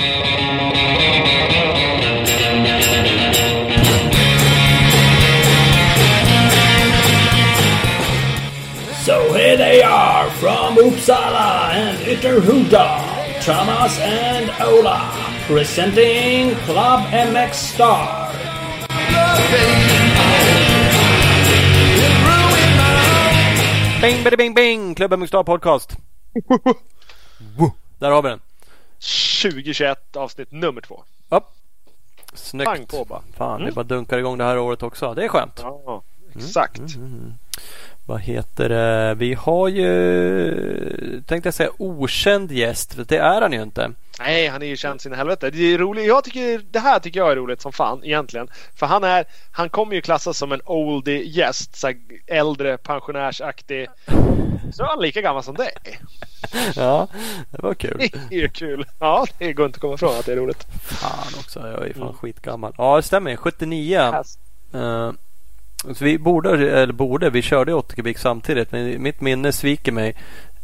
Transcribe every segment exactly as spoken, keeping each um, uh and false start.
So here they are from Uppsala and Ytterhuda, Thomas and Ola, presenting Club M X Star. Bing, bada, bing, bing! Club M X Star podcast. Där har vi den. tjugohundratjugoett, avsnitt nummer två. Upp. Snyggt. Pang på bara. Fan, mm. det bara dunkar igång det här året också. Det är skönt. Ja, exakt. Mm, mm, mm. Vad heter det? Vi har ju, tänkte jag säga, okänd gäst. För det är han ju inte. Nej, han är ju känd sin helvete. Det är roligt. Jag tycker, det här tycker jag är roligt som fan egentligen. För han är, han kommer ju klassas som en oldie gäst. Så äldre, pensionärsaktig. Så är han lika gammal som dig. Ja, det var kul. Det är kul. Ja, det går inte att komma ifrån att det är roligt. Fan också, jag är fan mm. skitgammal. Ja, det stämmer. sjuttionio. Yes. Uh. Så vi borde, eller borde, vi körde åttio kubik samtidigt, men mitt minne sviker mig.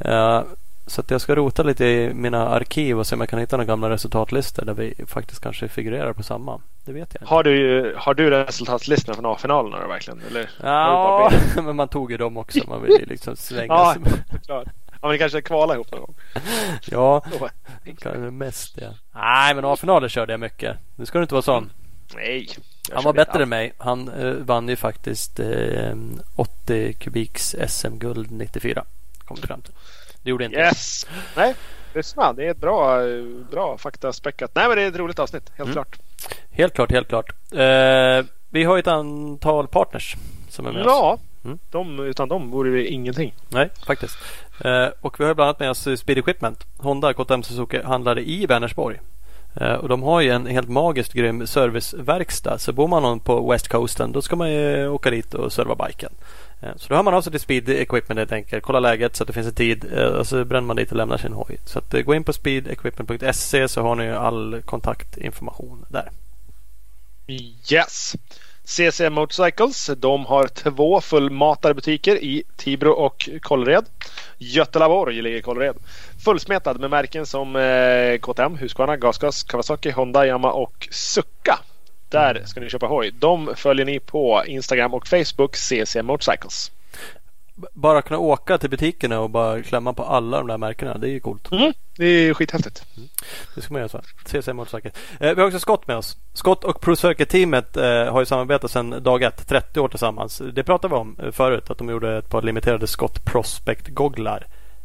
Uh, så att jag ska rota lite i mina arkiv och se om jag kan hitta några gamla resultatlistor där vi faktiskt kanske figurerar på samma. Det vet jag inte. Har du, har du resultatlistorna från A-finalerna då verkligen? Eller? Ja, men man tog ju dem också. Man vill ju liksom slänga ja, sig. Såklart. Ja, men det kanske kvala ihop någon gång. Ja, kanske mest ja. Nej, men A-finaler körde jag mycket. Nu ska du inte vara sån. Nej. Han var bättre än mig. Han eh, vann ju faktiskt eh, åttio kubiks S M-guld nittiofyra. Kommer fram till. Det gjorde inte. Yes. Nej, det är sant. Det är ett bra bra faktaspäckat. Nej, men det är ett roligt avsnitt, helt mm. klart. Helt klart, helt klart. Eh, vi har ett antal partners som är med. Ja. Oss. Mm. De, utan dem vore vi ingenting. Nej, faktiskt. Eh, och vi har bland annat med oss Speedy Equipment. Honda, K T M, Suzuki handlade i Vänersborg. Och de har ju en helt magiskt grym serviceverkstad. Så bor man på West Coasten, då ska man ju åka dit och serva biken. Så då har man av sig till Speed Equipment helt enkelt. Kolla läget så att det finns en tid. Och så bränner man dit och lämnar sin hoj. Så att gå in på speed equipment punkt se så har ni ju all kontaktinformation där. Yes! C C M Motorcycles, de har två fullmatade butiker i Tibro och Kållered. Göteborg ligger i Kållered. Fullsmetad med märken som eh, K T M, Husqvarna, Gasgas, Kawasaki, Honda, Yamaha och Succa. Där ska ni köpa hoj. De följer ni på Instagram och Facebook, C C M Motorcycles. B- bara kunna åka till butikerna och bara klämma på alla de där märkena, det är ju coolt. Mm, det är skithäftigt. Mm. Det ska man göra så här. C C M Motorcycles. Eh, vi har också Scott med oss. Scott och Pro Circuit-teamet eh, har ju samarbetat sedan dag ett, trettio år tillsammans. Det pratade vi om förut, att de gjorde ett par limiterade Scott Prospect-gogglar.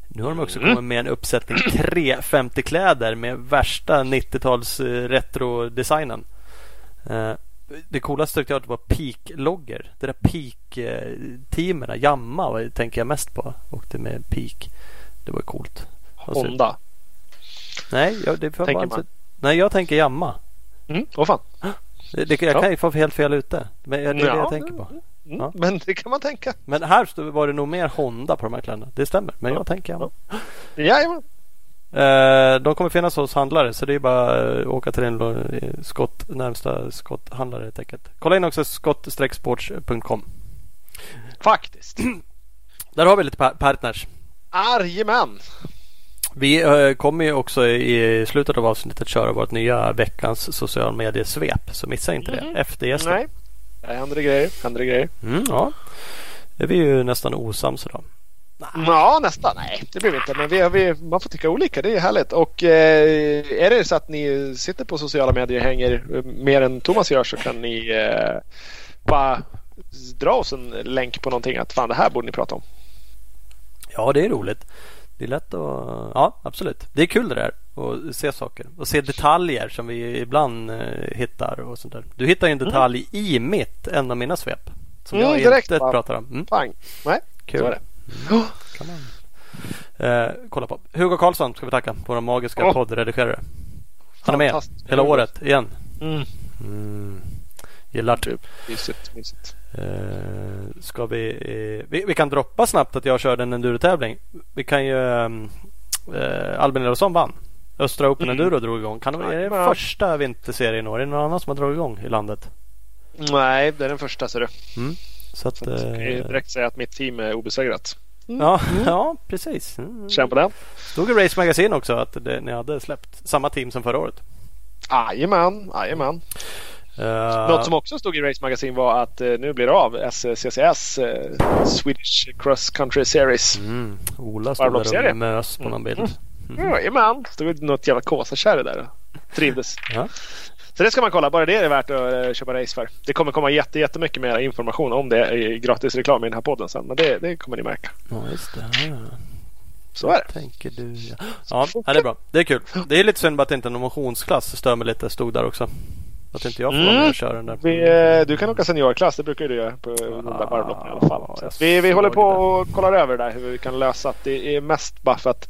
Nu har de också kommit med en uppsättning tre femtio-kläder med värsta nittio-tals retro-designen. Eh, det coolaste tyckte jag var Peak-logger. Det där Peak-teamerna. Yamaha tänker jag mest på. Och det med Peak. Det var coolt. Honda. Nej, jag, det tänker man. Nej, jag tänker Yamaha. Mm, vad fan. Det, det, jag kan ju få helt fel ute. Men det är det ja, jag tänker på. Mm, ja. Men det kan man tänka. Men här var det nog mer Honda på de här kläderna. Det stämmer, men ja. jag tänker ja. Jajamän. Eh, de kommer finnas hos handlare, så det är bara att åka till en skott, närmsta skotthandlare helt enkelt. Kolla in också skott dash sports punkt com. Faktiskt. Där har vi lite par- partners. Jajamän. Vi eh, kommer ju också i slutet av avsnittet köra vårt nya veckans social mediesvep, så missa inte mm. det. F D S. Nej. Det händer det grejer, händer det grejer. Mm, ja. Det blir ju nästan osams idag. Nej. Ja, nästan. Nej, det blir vi inte. Men vi, vi, man får tycka olika, det är härligt. Och eh, är det så att ni sitter på sociala medier och hänger mer än Thomas gör, så kan ni eh, bara dra oss en länk på någonting. Att fan, det här borde ni prata om. Ja, det är roligt. Det är lätt att... Ja, absolut. Det är kul det där. Och se saker. Och se detaljer som vi ibland eh, hittar och sånt där. Du hittar ju en detalj mm. i mitt, en av mina svep. Som mm, jag direkt, inte va? Pratar om. Mm. Fang. Nej, kul. Så är det. Mm. Kan man. Eh, kolla på. Hugo Karlsson ska vi tacka. Vår magiska oh. poddredigerare. Han är med hela året igen. Mm. Mm. Gillar typ. Mysigt, mysigt. Eh, ska vi, eh, vi... Vi kan droppa snabbt att jag körde en enduro-tävling. Vi kan ju... Eh, Albin Lerosson vann. Östra Open mm. enduro drog igång. Kan det vara den första vinterserien i år? Är det någon annan som har dragit igång i landet? Nej, det är den första, ser du. Mm. Så att, så att, jag kan ju direkt säga att mitt team är obesegrat. Mm. Ja, mm. ja, precis. Mm. Känn på den. Stod i Race Magasin också att det, ni hade släppt samma team som förra året. Jajamän, jajamän. Uh... Något som också stod i Race Magasin var att eh, nu blir det av S C C S eh, Swedish Cross Country Series. Mm. Ola stod där och mös på någon bild. Mm. Mm. Mm. Jajamän, stod något jävla kåsakärre där. Trivdes. Ja. Så det ska man kolla, bara det är värt att köpa race för. Det kommer komma jätte, jättemycket mer information om det i gratis reklam i den här podden sen. Men det, det kommer ni märka. Ja, just det. Så är det. Tänker du, ja. Ja, det är bra. Det är kul. Det är lite synd bara att det inte är en motionsklass. Stör mig lite, stod där också. Att inte jag får vara med och köra den där. Vi, du kan åka seniorklass, det brukar du göra på de där varvloppen i alla fall. Vi, vi håller på och kollar över där hur vi kan lösa att det är mest bara för att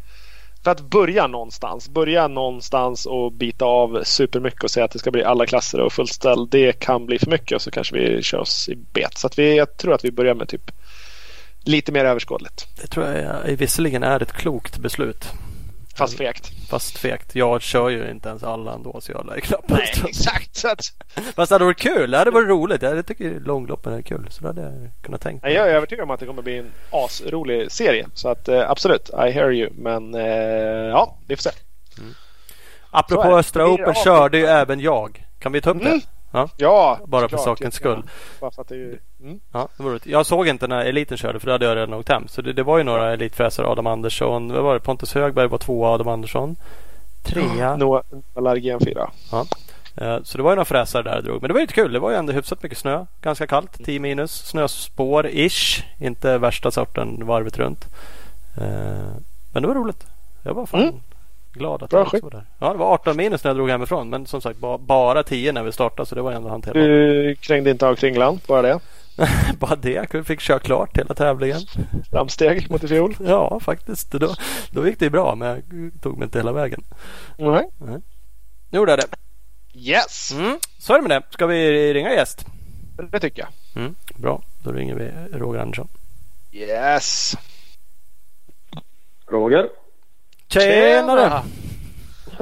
För att börja någonstans Börja någonstans och bita av supermycket och säga att det ska bli alla klasser och fullställ. Det kan bli för mycket och så kanske vi kör oss i bet. Så att vi, jag tror att vi börjar med typ lite mer överskådligt. Det tror jag visserligen är ett klokt beslut. Fast fegt. Fast fegt. Jag kör ju inte ens alla ändå, så jag lär knappt. Nej, exakt. Så att... Fast det hade varit kul. Det hade varit roligt. Jag tycker långloppen är kul. Så det hade jag kunnat tänka. Jag är övertygad om att det kommer bli en asrolig serie. Så att absolut, I hear you. Men ja, vi får se. Mm. Apropå Östra Open körde ju även jag. Kan vi ta upp mm. det? Ja, ja, bara för sakens skull. Ja, för att det är... mm. ja, jag såg inte när eliten körde, för det hade jag redan åkt hem. Så det, det var ju några elitfräsare. Adam Andersson, vad var det? Pontus Högberg var tvåa, Adam Andersson trea. Nå, allergen fyra. Ja. Så det var ju några fräsare där drog. Men det var ju inte kul, det var ju ändå hyfsat mycket snö. Ganska kallt, tio minus, snöspår-ish. Inte värsta sorten varvet runt. Men det var roligt. Jag var fan mm. glad att bra jag var där. Ja, det var arton minus när jag drog hemifrån, men som sagt ba- bara tio när vi startade, så det var ändå hanterat. Du krängde inte av kringland, bara det. Bara det, jag fick köra klart hela tävlingen. Framsteg mot i fjol. Ja, faktiskt. Då, då gick det bra, men jag tog mig inte hela vägen. Nej. Mm. Nu gjorde jag det. Yes! Mm. Så är det med det. Ska vi ringa gäst? Det tycker jag. Mm. Bra, då ringer vi Roger Andersson. Yes! Roger? Tjena!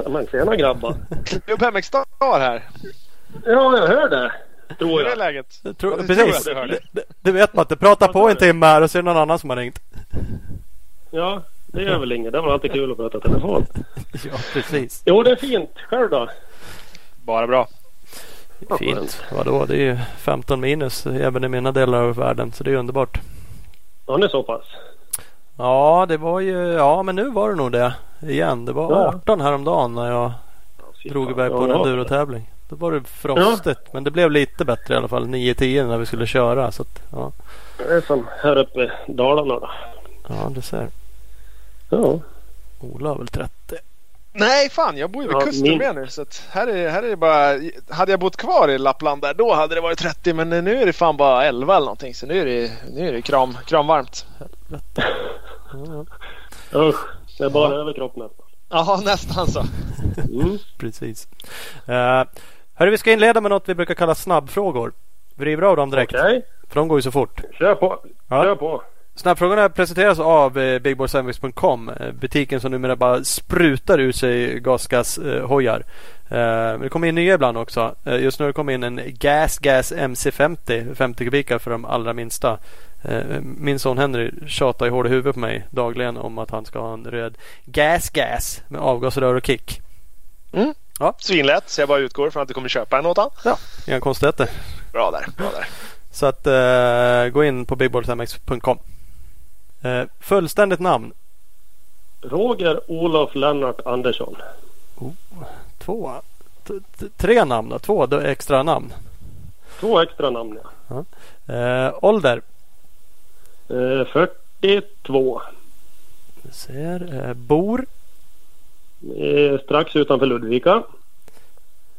Men tjena grabbar. Club M X Star här. Ja, jag hör det. Tror jag. Det är läget. Jag tror, ja, det precis. Tror jag det. Det, det vet man inte. Prata på en timme här och så är någon annan som har ringt. Ja, det gör väl inget. Det var alltid kul att prata telefon. Ja, precis. Jo, det är fint. Själv då? Bara bra. Fint. Vadå? Det är ju femton minus även i mina delar av världen. Så det är underbart. Ja, det är så pass. Ja, det var ju... Ja, men nu var det nog det igen. Det var arton häromdagen när jag ja, drog iväg på en enduro-tävling. Då var det frostigt, ja. Men det blev lite bättre i alla fall. nio tio när vi skulle köra. Så att, ja. Det är som här uppe i Dalarna då. Ja, det ser. Ja. Ola väl trettio. Nej, fan, jag bor ju vid ja, kusten min... med nu. Så att här, är, här är det bara... Hade jag bott kvar i Lappland där, då hade det varit trettio. Men nu är det fan bara elva eller någonting. Så nu är det, nu är det kram, kramvarmt. Helvete. Ja. Usch, det är bara ja. Överkropp nästan. Ja, nästan så. Mm. Precis. Uh, hörru, vi ska inleda med något vi brukar kalla snabbfrågor. Vi river av dem direkt. Okay. För de går ju så fort. Kör på. Ja. Kör på. Snabbfrågorna presenteras av big boy sandwich punkt com, butiken som numera bara sprutar ur sig gasgashojar. Uh, det kommer in nya ibland också. Uh, just nu kommer in en Gasgas M C femtio, femtio kubikar för de allra minsta. Min son Henry tjatar i hård huvud på mig dagligen om att han ska ha en röd Gasgas med avgasrör och kick. Mm. Ja. Svinlätt, så jag bara utgår från att du kommer köpa en åt han. Ja, inga konstigheter. Bra där, bra där. Så att uh, gå in på big board m x punkt com. uh, Fullständigt namn? Roger Olaf Lennart Andersson. Oh, två t- t- Tre namn, två extra namn. Två extra namn, ja. uh, Ålder? fyrtiotvå. Vi ser. Bor? Strax utanför Ludvika.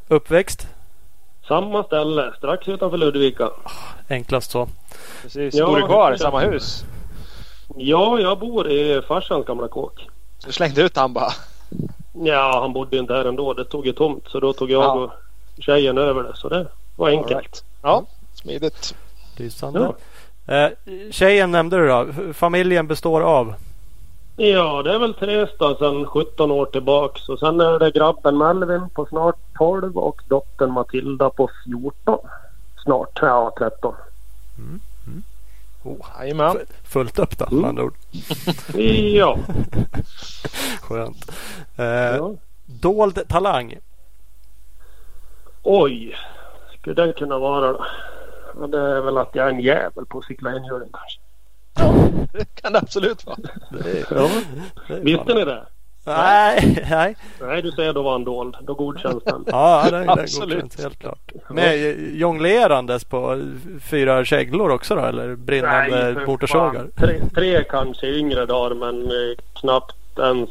Uppväxt? Samma ställe, strax utanför Ludvika. Enklast så. Precis, ja, bor du kvar i samma hus? Ja, jag bor i farsans gamla kåk. Så du slängde ut han bara? Ja, han bodde inte här ändå. Det tog ju tomt, så då tog jag ja. och tjejen över det. Så det var enkelt. Right. Ja, smidigt. Lysande. Ja. Tjejen nämnde du då. Familjen består av? Ja, det är väl Therese sedan sjutton år tillbaks. Och sen är det grabben Melvin på snart tolv och dottern Matilda på fjorton. Snart, ja, tretton. Mm. Mm. Oh, F- fullt upp då, mm. andra ord. Ja. Skönt. Eh, ja. Dold talang? Oj, skulle det kunna vara då? Ja, det är väl att jag är en jävel på att cykla inhjuling kanske. Ja, det kan det absolut vara. Ja. Visste ni det? Nej, nej. Nej, du säger då var en dold. Då godkänns den. Ja, det, det godkänns helt klart. Med jonglerandes på fyra käglor också då? Eller brinnande motorsågar? Tre, tre kanske yngre dagar, men knappt ens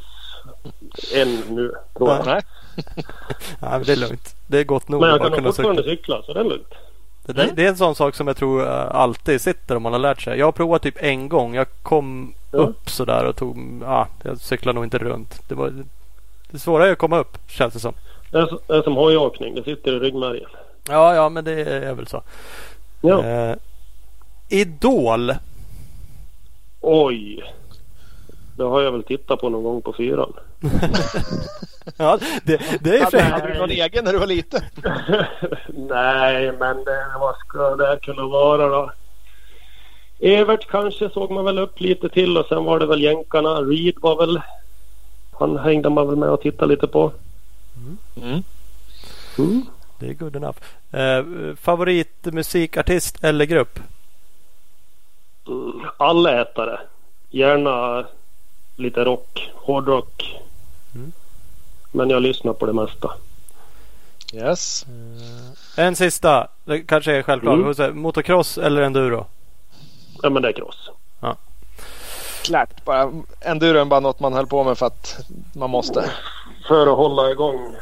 en nu, tror jag. Nej, nej, men det är lugnt. Det är gott nog. Men jag kan fortfarande cykla. cykla, så det är lugnt. Det, där, mm. det är en sån sak som jag tror alltid sitter om man har lärt sig. Jag har provat typ en gång. Jag kom ja. upp så där och tog... Ah, jag cyklade nog inte runt. Det, var, det svåra är att komma upp, känns det som. Det är, det är som hojakning. Det sitter i ryggmärgen. Ja, ja, men det är väl så. Ja. Eh, Idol. Oj. Det har jag väl tittat på någon gång på fyran. Ja, det, det är ju... Hade du någon egen när du var liten? Nej, men det, vad ska det kunna vara då? Evert kanske såg man väl upp lite till, och sen var det väl jänkarna. Reed var väl... Han hängde man väl med och tittade lite på. Mm. Mm. Mm. Det är good enough. Eh, favoritmusikartist eller grupp? Mm, alla ätare. Gärna lite rock, hårdrock. Mm. Men jag lyssnar på det mesta. Yes. En sista. Det kanske är självklart. Mm. Motocross eller enduro? Ja, men det är cross. Ja. Klart. Bara, enduro är bara något man höll på med för att man måste. För att hålla igång.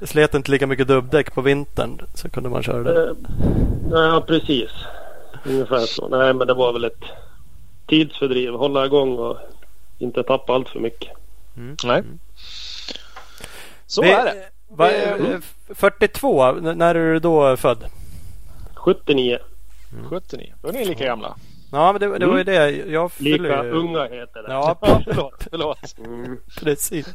Det slet inte lika mycket dubbdäck på vintern, så kunde man köra det. Ja, precis. Ungefär så. Nej, men det var väl ett tidsfördriv. Hålla igång och inte tappa allt för mycket. Mm. Nej. Så vi, är det. Va, mm. fyrtiotvå, när är du då född? sjuttionio. Mm. sjuttionio. Då är ni lika gamla. Ja, men det, det var ju det. Jag fyller... Lika unga heter det. Ja, förlåt. förlåt. Mm. Precis.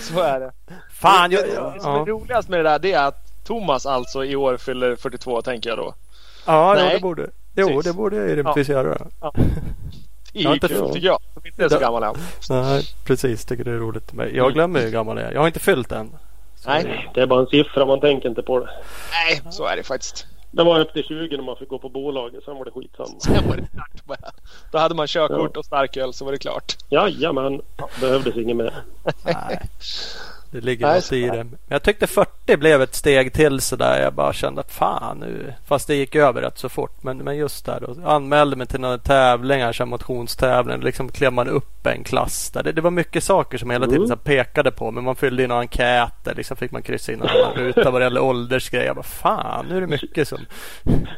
Så är det. Fan, det, jag, det, jag, det som är ja. roligast med det där, det är att Thomas alltså i år fyller fyrtiotvå, tänker jag då. Ja, nej. Ja, det borde. Jo, precis. Det borde jag ju rimligtvis ja. göra. Ja. Jag har inte fyllt, tycker jag. Jag inte är så gammal än. Nej, precis. Tycker det är roligt. Men jag glömmer hur gammal jag är. Jag har inte fyllt än. Så nej, det är bara en siffra. Man tänker inte på det. Nej, så är det faktiskt. Det var upp till tjugo när man fick gå på bolaget. Sen var det skitsamma. Sen var det klart bara. Då hade man körkort ja. och starköl, så var det klart. Jajamän. Behövdes inget mer. Nej. Det ligger nej, något i det. Men jag tyckte fyrtio blev ett steg till sådär. Jag bara kände, fan nu. Fast det gick över rätt så fort. Men, men just där då. Anmälde mig till några tävlingar, så motionstävling. Liksom klev man upp en klass där. Det, det var mycket saker som hela tiden mm. pekade på. Men man fyllde in några enkäter. Liksom fick man kryssa in några ruta vad det gäller åldersgrejer. Jag bara, fan nu är det mycket som...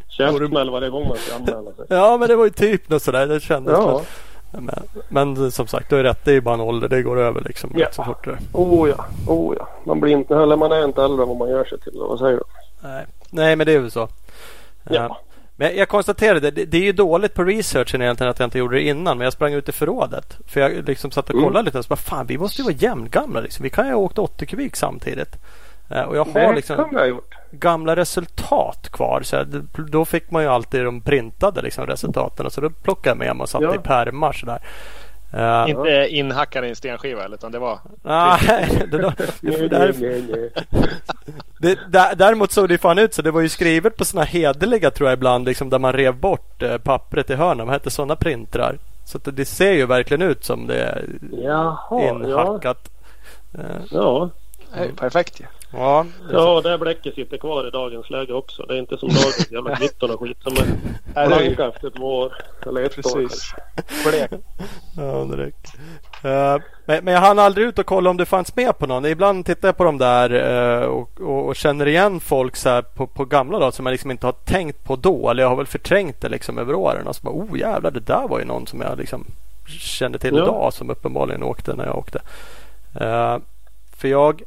Käftsmäll varje gång man ska anmäla sig. Ja, men det var ju typ något sådär. Det kändes ja. att... Men, men som sagt, du är rätt, det är bara en ålder. Det går över liksom yeah. rätt så fort. Oh ja, oh ja. Man blir inte heller, man är inte äldre än vad man gör sig till. Vad säger du? Nej. Nej, men det är väl så. Yeah. Uh, men jag konstaterade, det, det är ju dåligt på researchen egentligen att jag inte gjorde det innan. Men jag sprang ut i förrådet. För jag liksom satt och kollade mm. lite och så bara, fan vi måste ju vara jämngamla liksom. Vi kan ju ha åkt åttio kubik samtidigt. Uh, och jag har liksom jag gamla resultat kvar. Så här, då fick man ju alltid de printade liksom, resultaten. Och så då plockade jag med mig och satt ja. i pärmar så där. Uh, Inte inhackade i en stenskiva, utan det var... Nej, det var... Däremot såg det fan ut så. Det var ju skrivet på såna hederliga, tror jag, ibland liksom, där man rev bort eh, pappret i hörnan. Vad hette sådana printrar? Så att det ser ju verkligen ut som det är Jaha, inhackat. Ja, uh, ja. Mm. Perfekt. Ja, ja, det ja där bläcket sitter kvar i dagens läge också. Det är inte som dagens jävla kvitton och skit som är blanka efter ett år eller ett precis. år. Blek. Ja, direkt. Uh, men, men jag hann aldrig ut och kolla om du fanns med på någon. Ibland tittar jag på dem där uh, och, och, och känner igen folk så här på, på gamla dagar som jag liksom inte har tänkt på då. Eller jag har väl förträngt det liksom över åren. Och så bara, oh jävlar, det där var ju någon som jag liksom kände till ja. idag, som uppenbarligen åkte när jag åkte. Uh, för jag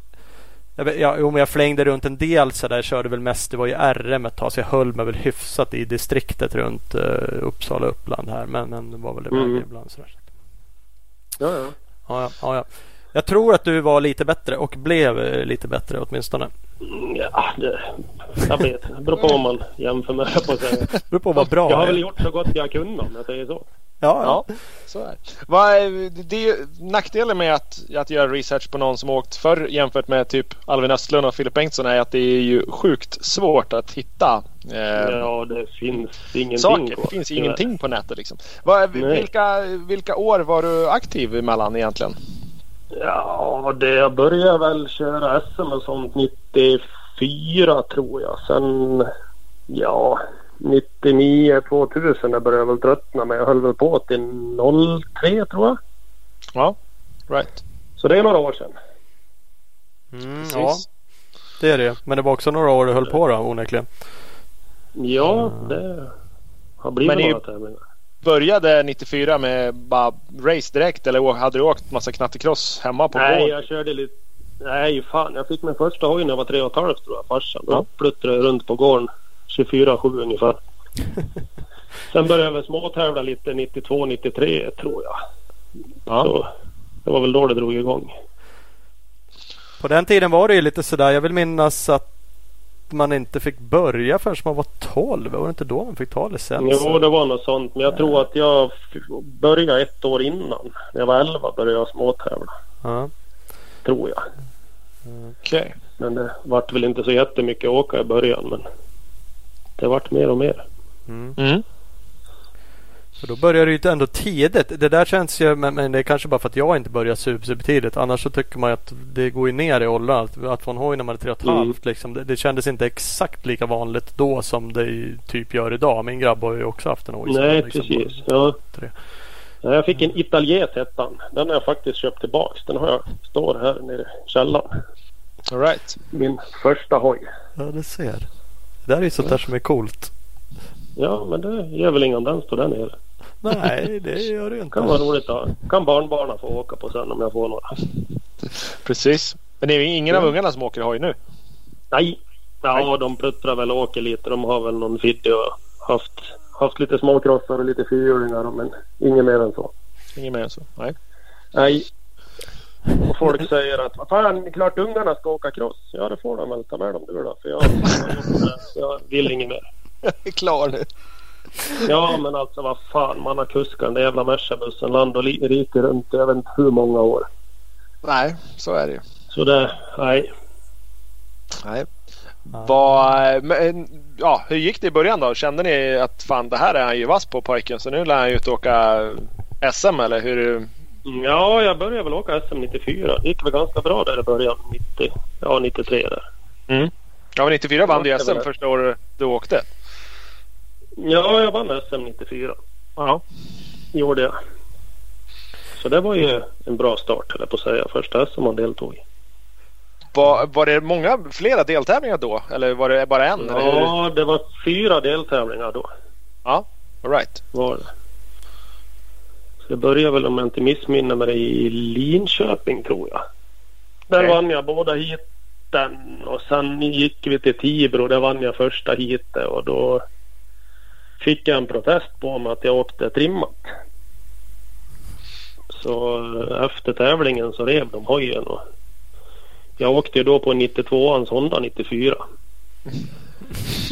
Ja, om jag flängde runt en del så där, körde väl mest, det var ju R M ett tag, så jag höll mig väl hyfsat i distriktet runt uh, Uppsala och Uppland här, men, men det var väl det mm. ibland så där. Ja ja. Ja, ja, ja. Jag tror att du var lite bättre och blev lite bättre åtminstone. Ja, det, jag vet. Det beror på om man jämför med det på sig. Beror på vad bra. Jag har väl gjort så gott jag kunde, om jag säger så. Ja, ja. Så är det. Det är nackdelen med att, att göra research på någon som åkt förr jämfört med typ Alvin Östlund och Filip Bengtsson är att det är ju sjukt svårt att hitta eh, ja, det finns ingenting saker. På. Det finns ingenting Nej. På nätet liksom. Vad, vilka, vilka år var du aktiv emellan egentligen? Ja, det, jag började väl köra S M och sånt nittiofyra tror jag. Sen, ja... nittionio till tvåtusen där började jag väl tröttna, men jag höll väl på till noll tre tror jag. Ja, right. Så det är några år sedan. Mm, ja, det är det. Men det var också några år du höll på då, onekligen. Ja, det har blivit några terminer. Började nittiofyra med bara race direkt, eller hade du åkt massa knattekross hemma på? Nej, år? jag körde lite. Nej, fan. Jag fick min första hoj när jag var tre och ett halvt tror jag, farsan. Då pluttrade jag runt på gården. tjugofyra sju ungefär. Sen började jag väl små tävla lite nittiotvå nittiotre tror jag. Ja. Så det var väl då det drog igång. På den tiden var det ju lite sådär. Jag vill minnas att man inte fick börja förrän man var tolv. Var det inte då man fick ta licens? Jo, det var något sånt. Men jag ja. tror att jag började ett år innan. När jag var elva började jag små tävla. Ja. Tror jag. Okej. Okay. Men det vart väl inte så jättemycket åka i början, men det har varit mer och mer. Mm. Mm. Så då börjar det ju ändå tidigt. Det där känns ju, men, men det är kanske bara för att jag inte börjar super, super tidigt. Annars så tycker man att det går ju ner i åldern. Att, att få en hoj när man är tre och ett mm. halvt. Liksom. Det, det kändes inte exakt lika vanligt då som det typ gör idag. Min grabb har ju också haft en hoj. Nej, liksom, precis. Ja. Jag fick en Italiet hettan. Den har jag faktiskt köpt tillbaks. Den har jag står här nere i källaren. All right. Min första hoj. Ja, det ser. Det är ju sånt där som är coolt. Ja, men det gör väl ingen dans på den här. Nej, det gör det inte. Kan vara roligt då. Kan barnbarna få åka på sen om jag får några. Precis. Men det är ju ingen ja. av ungarna som åker hoj nu. Nej. Ja, Nej. de pluttrar väl och åker lite. De har väl någon video haft, haft lite småkrossar och lite fyrhjulingar, men ingen mer än så. Ingen mer än så, nej. Nej. Och folk säger att vad fan, klart ungarna ska åka cross. Ja, det får de väl, ta med dem du då. För jag, jag vill inget mer. Jag är klar nu. Ja, men alltså vad fan, man har kuskat den jävla Mercebussen land och riker runt jag vet inte hur många år. Nej, så är det ju. Så det, nej. Nej. Var, men, ja, hur gick det i början då? Kände ni att fan, det här är han ju vass på pojken, så nu lär han ju ut åka S M eller hur? Ja, jag började väl åka S M nittiofyra. Det gick väl ganska bra där i början. nittio, ja, nittiotre där. Mm. Ja, men nittiofyra vann du S M första året du åkte. Ja, jag vann S M nittiofyra. Ja. Gjorde jag. Så det var ju en bra start, eller på att säga. Första S M man deltog i. Var, var det många, flera deltävlingar då? Eller var det bara en? Ja, eller? Det var fyra deltävlingar då. Ja, all right. Var det. Det började väl, om jag inte missminner mig, i Linköping tror jag. Där okay. vann jag båda hiten och sen gick vi till Tibro. Där vann jag första hiten och då fick jag en protest på mig att jag åkte trimmat. Så efter tävlingen så rev de hojen och jag åkte då på nittiotvåans Honda nittiofyra.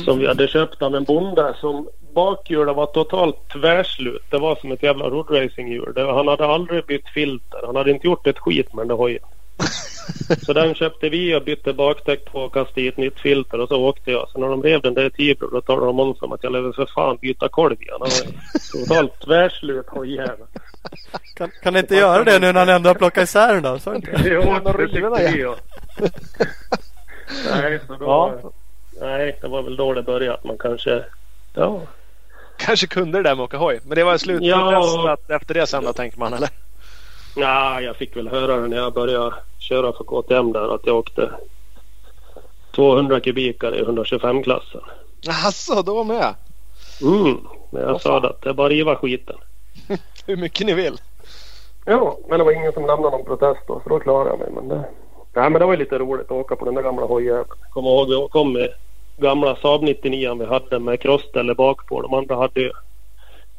Som vi hade köpt av en bonde som bakhjulet var totalt tvärslut. Det var som ett jävla roadracinghjul. Han hade aldrig bytt filter. Han hade inte gjort ett skit med den hojen. Så den köpte vi och bytte baktäck på och kastade i ett nytt filter och så åkte jag. Så när de rev den där Tibro då talade de om som att jag lever för fan byta kolv igen. Totalt tvärslut hojjärn. Kan, kan ni inte göra det nu när ni ändå plockar isär den då? Så inte. Jo, det tyckte jag. Nej, så då... Ja. Nej, det var väl då det började att man kanske... Ja. Kanske kunde det där med åka hoj. Men det var slut ja. att efter det sen då, tänkte man, eller? Ja, jag fick väl höra det när jag började köra för K T M där, att jag åkte tvåhundra kubikar i etthundratjugofem-klassen. Alltså, då med? Mm, men jag oh, sa fan. Att det bara riva skiten. Hur mycket ni vill. Ja, men det var ingen som lämnade någon protest då, så då klarade jag mig. Men det, ja, men det var ju lite roligt att åka på den där gamla hojen. Kommer ihåg, vi kom med gamla Saab nittionio vi hade med crossställe bak på. De andra hade ju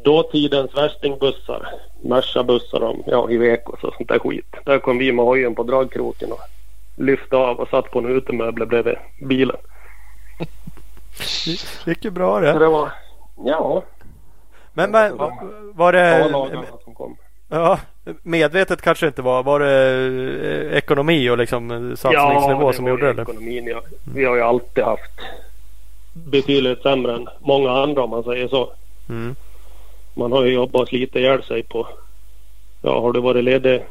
dåtidens värstingbussar, Merca-bussar och ja, Iveco och sånt där skit. Där kom vi med hojen på dragkroken och lyfte av och satt på en utemöbel bredvid bilen. Det gick ju bra det. Så det var, ja. Men men var det ja, medvetet kanske inte var var det ekonomi och liksom satsningsnivå ja, som gjorde det? Ekonomin, ja. Vi har ju alltid haft betydligt sämre än många andra om man säger så. Mm. Man har ju jobbat lite ihjäl sig på. Ja, har du varit ledig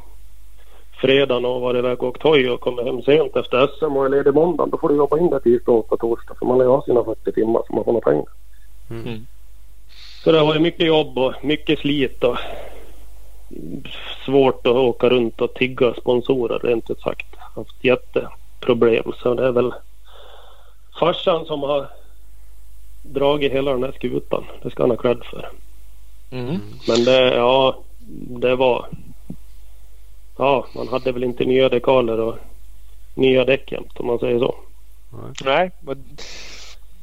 fredagen och varit iväg och tog och kommer hem sent efter S M och är ledig måndagen, då får du jobba in det tisdag och torsdag för man har ju sina fyrtio timmar som man får några pengar. Mm. Så det var ju mycket jobb och mycket slit och svårt att åka runt och tigga sponsorer rent ut sagt. Haft jätteproblem, så det är väl farsan som har dragit hela den här skutan. Det ska han ha cred för. Mm. Men det, ja, det var ja, man hade väl inte nya dekaler och nya däck jämt om man säger så. Nej, men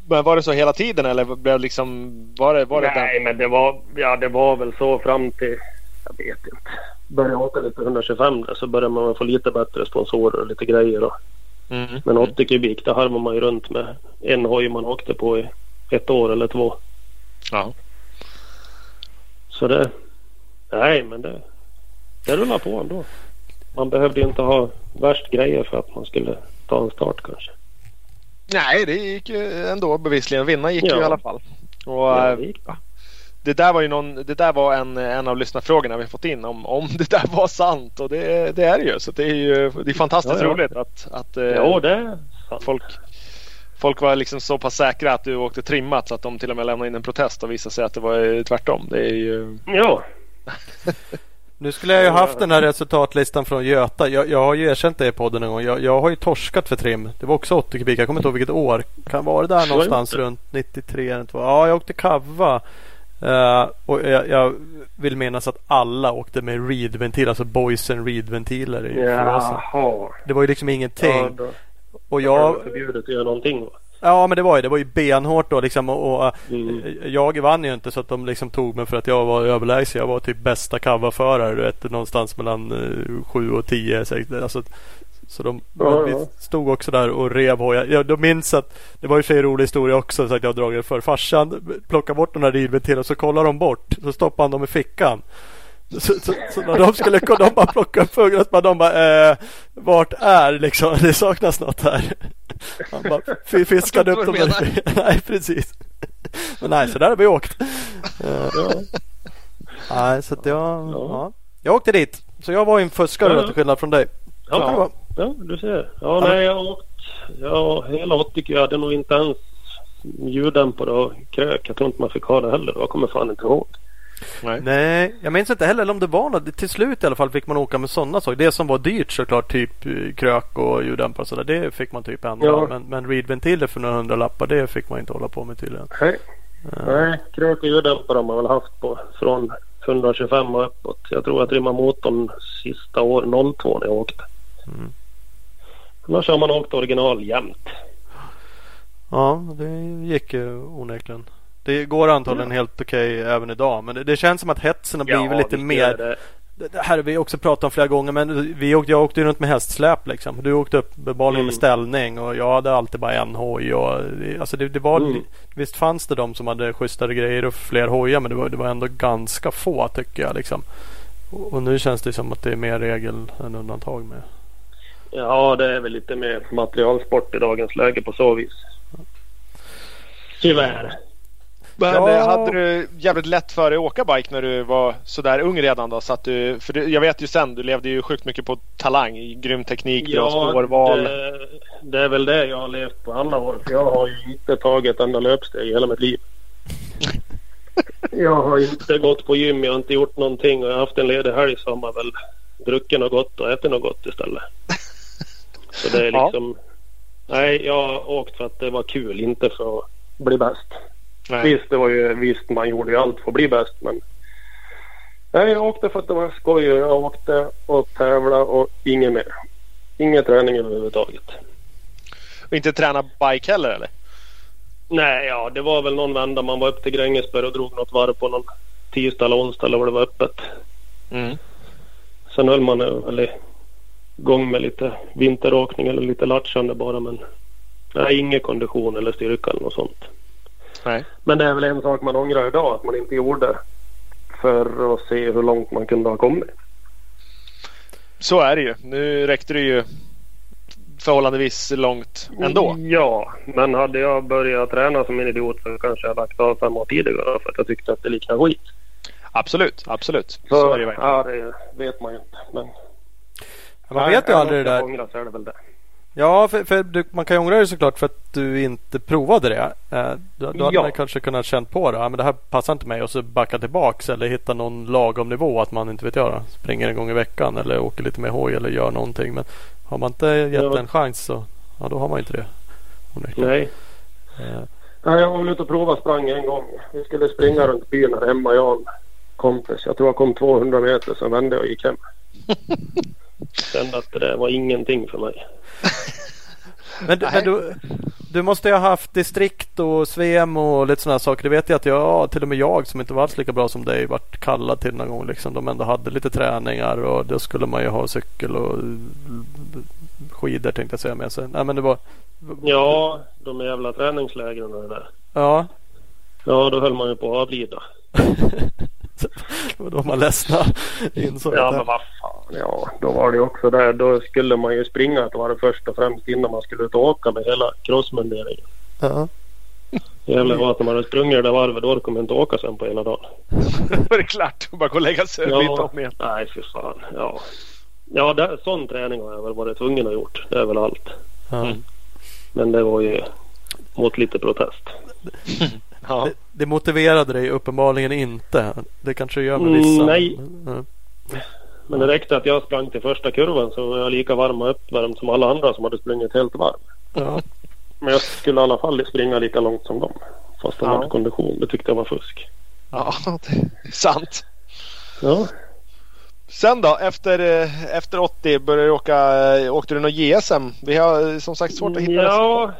men var det så hela tiden eller blev liksom var det var det Nej, den? Men det var ja, det var väl så fram till jag vet inte. Började åka lite etthundratjugofem där, så började man få lite bättre sponsorer och lite grejer och mm. Men åttio kubik där harmade man ju runt med en hoj man åkte på i ett år eller två. Ja. Så det nej, men det det rullar på ändå. Man behövde inte ha värst grejer för att man skulle ta en start kanske. Nej, det gick ju ändå bevisligen. Vinna gick ja. ju i alla fall. Och ja, det, det där var ju någon, det där var en, en av lyssnarfrågorna vi fått in om, om det där var sant. Och det, det är det ju. Så det är ju det är fantastiskt ja, ja. roligt att, att ja, det är sant. folk, folk var liksom så pass säkra att du åkte trimmat så att de till och med lämnade in en protest och visade sig att det var tvärtom. Det är ju... Ja. Nu skulle jag ju haft den här resultatlistan från Göta. Jag, jag har ju erkänt det i podden en gång. Jag, jag har ju torskat för trim. Det var också åttio kubik. Jag kommer inte ihåg vilket år. Kan vara där någonstans runt nittiotre eller nittiotvå. Ja, jag åkte Kava. Uh, och jag, jag vill menas att alla åkte med reedventiler. Alltså boys and reedventiler i Jaha. Det var ju liksom ingenting. Ja, då, och jag... Det förbjudet att göra någonting va? Ja, men det var ju, det var ju benhårt då liksom, och, och mm. jag vann ju inte så att de liksom tog mig för att jag var överlägsen. Jag var typ bästa Kava-förare, du vet, någonstans mellan sju och tio alltså, så de ja, ja. stod också där och rev hoja. Jag de minns att det var ju en rolig historia också, så att jag drog det för farsan plockade bort den här riven till och så kollar de bort, så stoppar han dem i fickan. Så, så, så när de skulle de bara plocka upp fuggarna, så de bara eh, vart är liksom, det saknas något här. Han bara f- fiskade upp dem. Nej, precis. Men nej, så där har vi åkt. Ja. Nej, så att jag ja. jag åkte dit. Så jag var ju en fuskare ja. till skillnad från dig. Ja, ja du ser. Ja, ja. Nej, jag har åkt ja, hela åttio. Jag hade nog inte ens ljuddämpare och krök. Jag tror inte man fick ha det heller. Jag kommer fan inte ihåg. Nej. Nej, jag minns inte heller om det var något. Till slut i alla fall fick man åka med sådana saker. Det som var dyrt såklart, typ krök och ljuddämpare och sådär, det fick man typ ändå ja. Men, men reedventiler för några hundra lappar, det fick man inte hålla på med tydligen. Nej, ja. Nej krök och ljuddämpare har man väl haft på från etthundratjugofem och uppåt. Jag tror att rimma motorn sista år noll två när jag åkte. Mm. Annars har man åkt original jämt. Ja, det gick ju onekligen. Det går antagligen mm. helt okej okay även idag. Men det, det känns som att hetsen har blivit ja, lite mer det. Det här har vi också pratat om flera gånger. Men vi åkte, jag åkte ju runt med hästsläp liksom. Du åkte upp ballen mm. med ställning. Och jag hade alltid bara en hoj och, alltså det, det var, mm. visst fanns det de som hade schysstare grejer och fler hojar, men det var, det var ändå ganska få tycker jag liksom. och, och nu känns det som att det är mer regel än undantag med. Ja, det är väl lite mer materialsport i dagens läge på så vis. Tyvärr. Men ja. hade du jävligt lätt för att åka bike när du var så där ung redan då? Så att du, för du, jag vet ju sen, du levde ju sjukt mycket på talang, grym teknik, ja, bra spårval. Det, det är väl det jag har levt på alla år. Jag har ju inte tagit enda löpsteg i hela mitt liv. Jag har inte gått på gym, jag har inte gjort någonting. Och jag har haft en ledig helg så har man väl druckit något gott och ätit något gott istället. Så det är liksom ja. Nej, jag har åkt för att det var kul, inte för att bli bäst. Nej. Visst, det var ju, visst, man gjorde ju allt för att bli bäst, men nej, jag åkte för att det var skoj. Jag åkte och tävlade och inget mer. Ingen träning överhuvudtaget. Och inte träna bike heller, eller? Nej, ja, det var väl någon vända. Man var upp till Grängesberg och drog något varv på någon tisdag eller onsdag eller vad det var öppet. Mm. Sen höll man eller, gång med lite vinteråkning eller lite latchande bara, men nej, ingen kondition eller styrka eller något sånt. Nej. Men det är väl en sak man ångrar idag, att man inte gjorde för att se hur långt man kunde ha kommit. Så är det ju. Nu räckte det ju förhållandevis långt ändå. Ja, men hade jag börjat träna som en idiot så kanske jag lagt av fem år tidigare för att jag tyckte att det liknade skit. Absolut, absolut. Så, så är det, ja, det vet man ju inte. Men... man vet ju aldrig det där. Ångra, så är det väl det. Ja, för, för du, man kan ju ångra det såklart för att du inte provade det. Du, du hade ja. kanske kunnat känna på det. Men det här passar inte mig och så backa tillbaks eller hitta någon lagom nivå att man inte vet göra. Springer en gång i veckan eller åker lite med hoj eller gör någonting. Men har man inte gett ja. en chans så ja, då har man inte det. Nej. Eh. Nej, jag var väl ute och prova sprang en gång. Vi skulle springa runt byn här hemma, jag och en kompis. Jag tror jag kom tvåhundra meter, sen vände jag och gick hem. Kände att det där var ingenting för mig. Men, du, men du, du måste ju ha haft distrikt och svem och lite sådana saker. Det vet jag att jag, till och med jag som inte var alls lika bra som dig, varit kallad till någon gång liksom. De ändå hade lite träningar och då skulle man ju ha cykel och skidor tänkte jag säga med sig. Nej, men det var... ja, de jävla träningslägren och det där. Ja. Ja, då höll man ju på att avlida. Då man ledsna in så. Ja, men vad fan. Ja, då var det också där. Då skulle man ju springa. Det var det först och främst innan man skulle ut och åka med hela crossmunderingen. Ja. Jävlar var att när man hade sprungit det där varvet, då kommer man inte åka sen på hela dagen. Var det klart? Bara gå och lägga sig ja. lite upp med. Nej, för fan. Ja, ja det, sån träning har jag väl varit tvungen att gjort. Det är väl allt. Ja. Mm. Men det var ju mot lite protest. Ja. Det, det motiverade dig uppenbarligen inte. Det kanske gör med vissa. Mm, nej. Mm. Men det räckte att jag sprang till första kurvan så var jag lika varm och uppvärmd som alla andra som hade sprungit helt varm. Ja. Men jag skulle i alla fall springa lika långt som dem. Fast de ja. hade kondition. Det tyckte jag var fusk. Ja, det är sant. Ja. Sen då, efter, efter åttio började du åka, åkte du någon G S M? Vi har som sagt svårt att hitta det. Ja.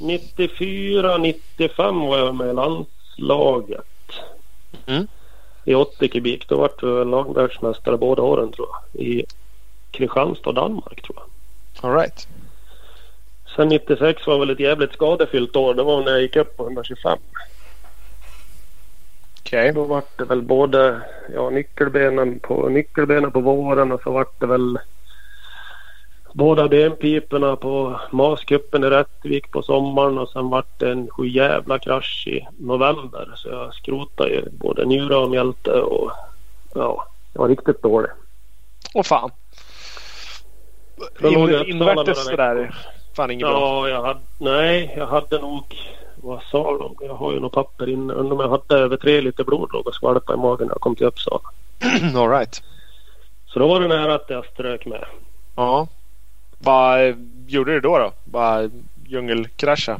nittiofyra nittiofem var jag med i landslaget. Mm. I åttio kubik. Då var jag lagvärldsmästare båda åren tror jag. I Kristianstad och Danmark tror jag. All right. Sen nittiosex var väl ett jävligt skadefyllt år. Det var när jag gick upp på etthundratjugofem. Okej. Okay. Då var det väl både ja, nyckelbenen, på, nyckelbenen på våren och så var det väl båda benpiporna på maskuppen i Rättvik på sommaren och sen vart det en sjujävla krasch i november så jag skrotade ju både njura och mjälte och ja, det var riktigt dålig. Åh fan. In- Invärtes det där. Fan inget ja, bra. Jag hade, nej, jag hade nog vad sa de? Jag har ju något papper inne. Undrar om jag hade över tre liter blodlåg och skvalpa i magen när jag kom till Uppsala. All right. Så då var det nära att jag strök med. Ja. Vad gjorde du då då? Bara djungelkrascha?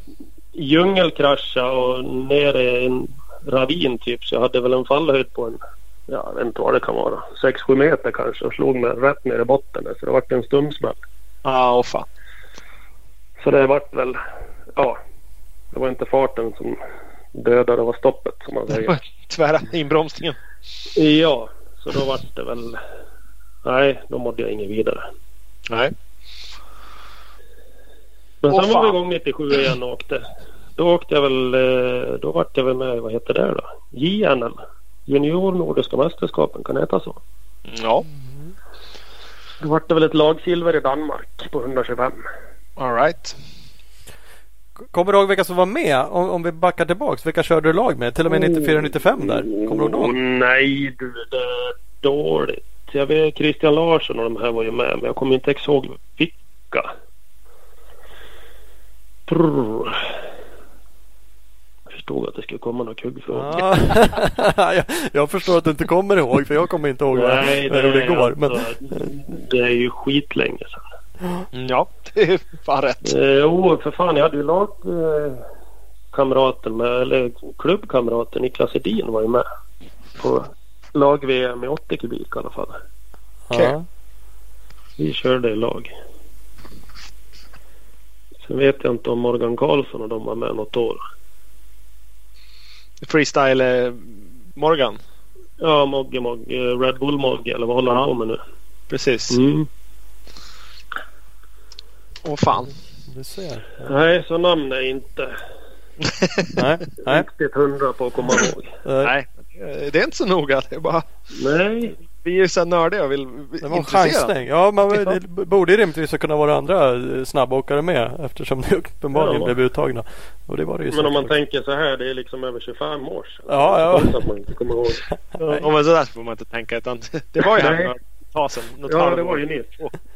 Djungelkrascha och nere i en ravin typ. Så jag hade väl en fallhöjd på en, ja, jag vet inte vad det kan vara, sex sju meter kanske. Och slog mig rätt ner i botten. Så det var en stumsmäll. Ja, ah, fan. Så det var väl, ja, det var inte farten som dödade, det var stoppet som man säger. Tvära inbromsningen. Ja, så då var det väl, nej, då mådde jag ingen vidare. Nej. Men sen oh, var vi igång nittiosju igen och åkte. Då åkte jag väl, då var jag väl med, vad heter det då? J N L, Junior Nordiska Mästerskapen, kan det heta så? Ja. Då var det väl ett lagsilver i Danmark på etthundratjugofem. All right. Kommer du ihåg vilka som var med? Om, om vi backar tillbaka, vilka körde du lag med? Till och med nittiofyra nittiofem där, kommer du ihåg någon? Nej, du, det är dåligt. Jag vet, Christian Larsson och de här var ju med, men jag kommer inte ihåg vilka. Brr. Jag förstod att det skulle komma några kugg för ah. jag, jag förstår att du inte kommer ihåg, för jag kommer inte ihåg nej, det, det går alltså, men... det är ju skitlänge sedan. Ja, det är fan rätt. Jo, eh, för fan, jag hade ju lagt eh, kamraten med, eller klubbkamraten Niklas Edin var ju med på lag V M i åttio kubik i alla fall. Okej okay. Vi körde i lag. Sen vet jag inte om Morgan Karlsson och de var med något år. Freestyle eh, Morgan? Ja, Mogge, Mogge, Red Bull Mogge, eller vad håller han på med nu? Precis. Mm. Åh fan. Du ser. Nej, så namn är inte. Nej, nej. Riktigt hundra på att komma ihåg. Nej, Det är inte så noga, det är bara... Nej. Vi är ju så nördiga och vill det var intressera. Ja, man det borde rimligtvis kunna vara andra snabbåkare med, eftersom det uppenbarligen ja, blev uttagna. Och det var det ju. Men om man också tänker så här, det är liksom över tjugofem år. Ja, ja. Så att man inte kommer ihåg. Om man sådär så får man inte tänka, utan det var ju här tasen. Ja, det var ju nytt.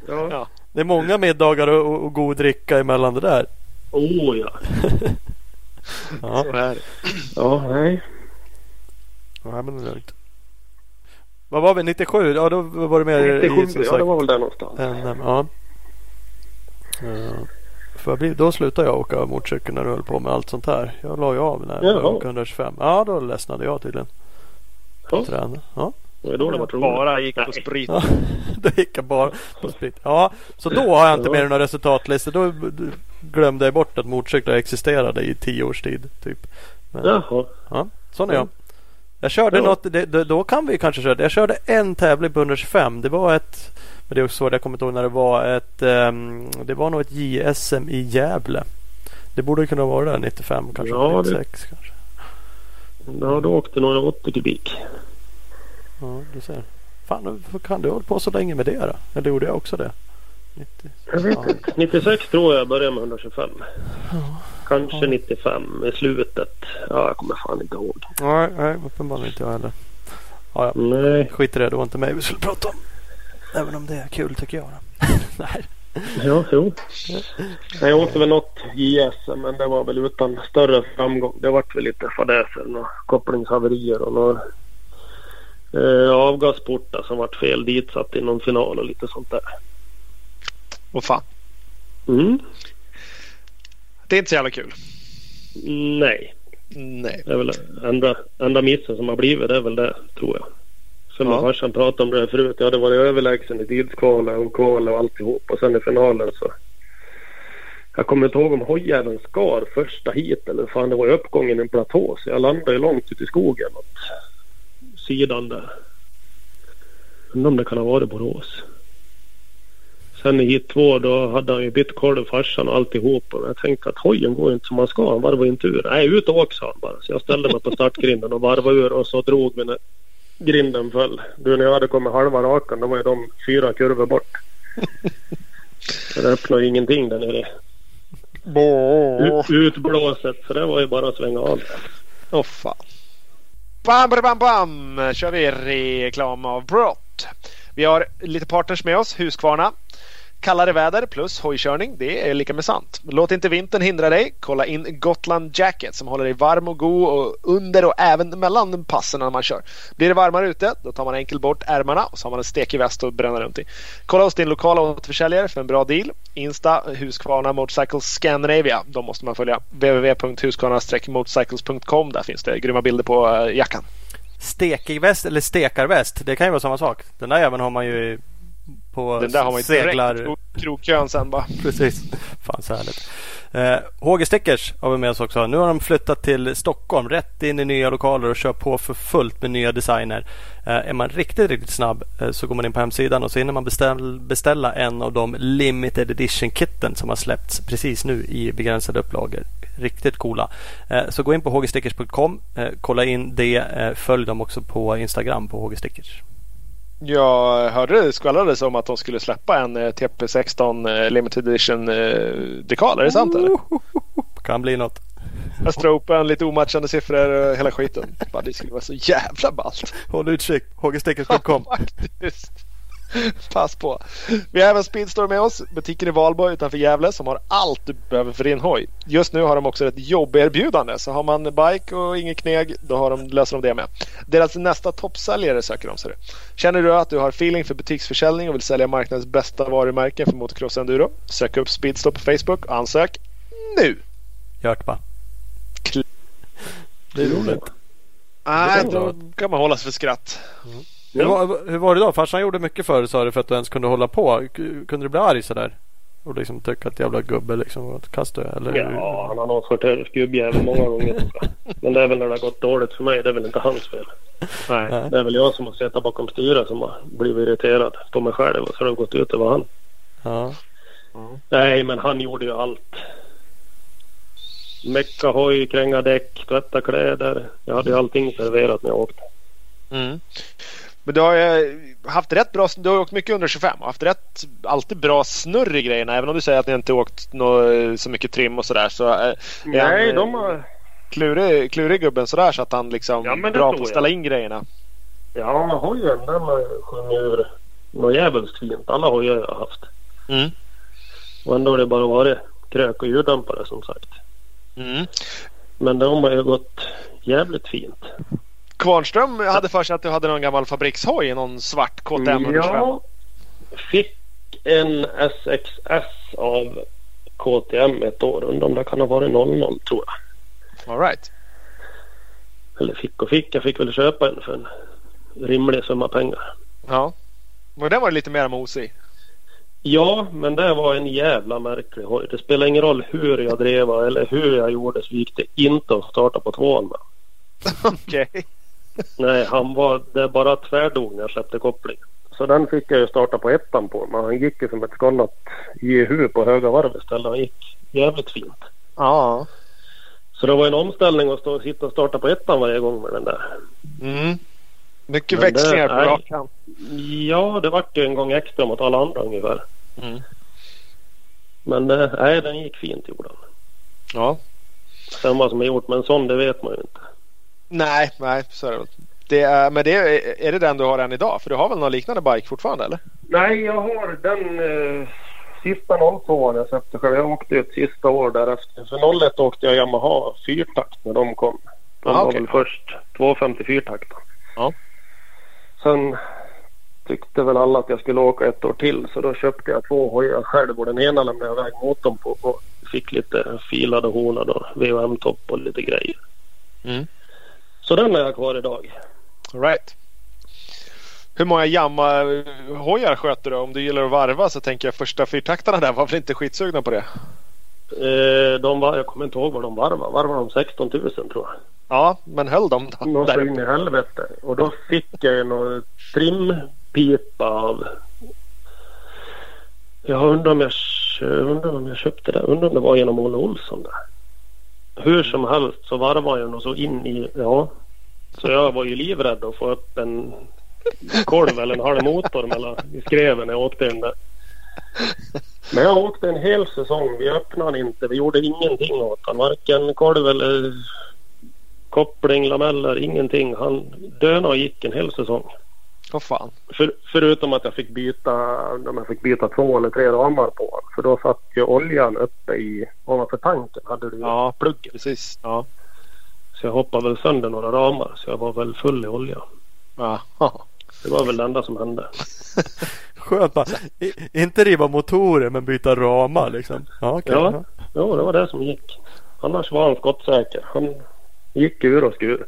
Ja. Ja. Det är många middagar och, och god dricka emellan det där. Åh, oh, ja. Ja. Så här. Ja, nej. Ja, men det är lugnt. Vad var vi? nittiosju? Ja, då var det med nittiosju, i, ja, det var väl där någonstans. En, ja. För jag blir, då slutade jag åka motorcykel när jag höll på med allt sånt här. Jag la ju av när jag åkte etthundratjugofem. Ja, då ledsnade jag tydligen. Ja. Träna. Ja. Det var då det var bara gick på sprit. Ja, då gick jag bara på sprit. Ja, så då har jag inte mer några resultatlistor. Då glömde jag bort att motorcyklar existerade i tio års tid. Typ. Men, jaha. Ja, sån är jag. Jag körde ja. något, det, då kan vi kanske köra. Jag körde en tävling på etthundrafem. Det var ett, men det är också svårt, jag kommer inte ihåg när det var ett, um, det var nog ett J S M i Gävle. Det borde kunna vara där nittiofem kanske, ja, nittiosex det, kanske. Ja, då åkte några åttio kubik. Ja, du ser. Fan, kan du hålla på så länge med det då? Eller gjorde jag också det? nittio, jag vet inte. nittiosex tror jag började med etthundratjugofem. Ja. Kanske nittiofem i slutet. Ja, jag kommer fan inte ihåg. Nej, nej, uppenbarligen inte jag heller. Ja, ja. Nej. Skit i det, det var inte mig vi skulle prata om. Även om det är kul tycker jag. Nej. Ja, jo. Nej, jag åkte väl något J S, men det var väl utan större framgång. Det var väl lite fadäser och kopplingshaverier och några eh, avgasportar som varit fel dit satt i någon final och lite sånt där. Åh fan. Mm. Det är inte så jävla kul. Nej. Nej. Det är väl andra, andra missen som har blivit, det är väl det, tror jag. Som ja. Farsan pratade om det förut. Ja, det var överlägsen i tidskvala och kvala och alltihop. Och sen i finalen så... Jag kommer inte ihåg om hojjäveln skar första hit eller fan, det var uppgången i en platå. Så jag landade ju långt ut i skogen åt sidan där. Undra om det kan ha varit Borås. Sen i hit två då hade han ju bytt kolv, farsan och alltihop. Och jag tänkte att hojen går inte som man ska. Han varvade inte ur. Nej, ut och åks han bara. Så jag ställde mig på startgrinden och varvade ur. Och så drog vi när grinden föll. Du, när jag hade kommit halva rakan, då var ju de fyra kurvor bort. Så det öppnade ingenting där nere. Ut, utblåset. Så det var ju bara att svänga av. Åh oh, fan. Bam, bam, bam. Kör vi reklamavbrott. Vi har lite partners med oss. Husqvarna. Kallare väder plus hojkörning, det är lika med sant. Låt inte vintern hindra dig. Kolla in Gotland Jacket som håller dig varm och god och under och även mellan passen när man kör. Blir det varmare ute, då tar man enkelt bort ärmarna och så har man en stekig väst att bränna runt i. Kolla hos din lokala återförsäljare för en bra deal. Insta Husqvarna Motorcycles Scandinavia. De måste man följa. w w w punkt husqvarna motorcycles punkt com. Där finns det grymma bilder på jackan. Stekig väst eller stekarväst, det kan ju vara samma sak. Den där även har man ju på den där har man seglar krokön sen bara. Precis. Fan så härligt. Eh, Hågestickers har vi med oss också. Nu har de flyttat till Stockholm, rätt in i nya lokaler och kör på för fullt med nya designer. Eh, är man riktigt riktigt snabb eh, så går man in på hemsidan och så hinner man beställ, beställa en av de limited edition kitten som har släppts precis nu i begränsade upplagor. Riktigt coola. Eh, så gå in på hågestickers punkt com, eh, kolla in det, eh, följ dem också på Instagram på hågestickers. Jag hörde det skvallades om att de skulle släppa en T P sexton Limited Edition dekal, är det sant eller? Kan bli något. Östra Open, lite omatchande siffror och hela skiten. Bara, det skulle vara så jävla ballt. Håll utkik, hågestickers punkt com. Ja, faktiskt. Pass på. Vi har även Speedstore med oss. Butiken i Valborg utanför Gävle som har allt du behöver för din hoj. Just nu har de också ett jobberbjudande. Så har man bike och ingen kneg, då har de, löser de det med. Deras nästa toppsäljare söker de sig. Känner du att du har feeling för butiksförsäljning och vill sälja marknadens bästa varumärken för motocross enduro? Sök upp Speedstore på Facebook och ansök nu. Gjort bara. Kl- det är roligt. Nej, ah, då kan man hållas för skratt. Mm. Ja. Hur, var, hur var det då? Farsan gjorde mycket för det, sa du, för att du ens kunde hålla på. Kunde du bli arg sådär? Och liksom tycka att jävla gubbe liksom var ett kast, eller? Ja, han har nog sorterat gubbjävel många gånger. Men det är väl när det har gått dåligt för mig. Det är väl inte hans fel. Nej. Nej. Det är väl jag som har suttit bakom styret som har blivit irriterad på mig själv. Och så har det gått ut över han. Ja. Mm. Nej, men han gjorde ju allt. mecka hoj, kränga däck, tvätta kläder. Jag hade ju allting serverat när jag åkte. Mm. Men du har ju haft rätt bra, du har åkt mycket under tjugofem och haft rätt, alltid bra snurr i grejerna, även om du säger att ni inte åkt nå, så mycket trim och sådär. Så nej, han, de har klurig, klurig gubben sådär, så att han liksom ja, men bra på att ställa in grejerna. Ja, men hojen, den sjunger något jävligt fint. Alla hojer jag har haft. Mm. Och ändå har det bara varit krök och ljuddämpare som sagt. Mm. Men de har ju gått jävligt fint. Kvarnström hade för sig att du hade någon gammal fabrikshoj, någon svart K T M. Ja, fick en S C C S av K T M ett år. Undrar om det kan ha varit noll noll, tror jag. All right. Eller fick och fick, jag fick väl köpa en för en rimlig summa pengar. Ja, men den var lite mer mos i. Ja, men det var en jävla märklig hoj. Det spelar ingen roll hur jag drev eller hur jag gjorde, så gick det inte att starta på tvåan med. Okej. Okay. Nej, han var, det är bara tvärdog när jag släppte kopplingen. Så den fick jag ju starta på ettan på. Men han gick ju som ett skallat J H på höga varv istället. Han gick jävligt fint. Ja. Så det var en omställning att stå, sitta och starta på ettan varje gång med den där. Mm. Mycket men växlingar det, på rakan. Ja, det var ju en gång extra mot alla andra ungefär. Mm. Men nej, den gick fint i orden. Ja. Sen vad som är gjort med en sån, det vet man ju inte. Nej, nej, så är det. Det är, men det är, är det den du har än idag? För du har väl någon liknande bike fortfarande, eller? Nej, jag har den eh, sista noll två jag släppte själv. Jag åkte ju ett sista år därefter. För noll ett åkte jag Yamaha fyrtakt när de kom. De ah, var okay. Väl först två femtiofyra takt. Ja. Sen tyckte väl alla att jag skulle åka ett år till. Så då köpte jag två hojar själv. Och den ena lämnade jag väg mot dem på. Och fick lite filade hornad och V M-topp och lite grejer. Mm. Så den är jag kvar idag. All right. Hur många Yamaha-hojar sköter du? Om du gillar att varva så tänker jag första fyrtaktarna där. Var väl inte skitsugna på det? Eh, de var, jag kommer inte ihåg vad de varvade. Varvade de sexton tusen tror jag. Ja, men höll de då? Någon så in i helvete. Och då fick jag en trimpipa av... Jag undrar om jag, undrar om jag köpte det. Undrar om det var genom Olle Olsson där. Hur som helst så varvade jag nog så in i... Ja. Så jag var ju livrädd att få upp en kolv eller en halv motor mellan skreven när jag åkte in där. Men jag åkte en hel säsong. Vi öppnade inte. Vi gjorde ingenting åt han. Varken kolv eller koppling, lameller, ingenting. Han döna och gick en hel säsong. Åh fan. För, förutom att jag fick byta jag fick byta två eller tre ramar på. För då satt ju oljan uppe i ovanför tanken hade du ja, pluggen. Precis. Ja. Så jag hoppade väl sönder några ramar. Så jag var väl full i olja. Aha. Det var väl det enda som hände. Skönt bara. I, inte riva motorer men byta ramar liksom. Ja, okay. Ja. Jo, det var det som gick. Annars var han skottsäker. Han gick ur och skur.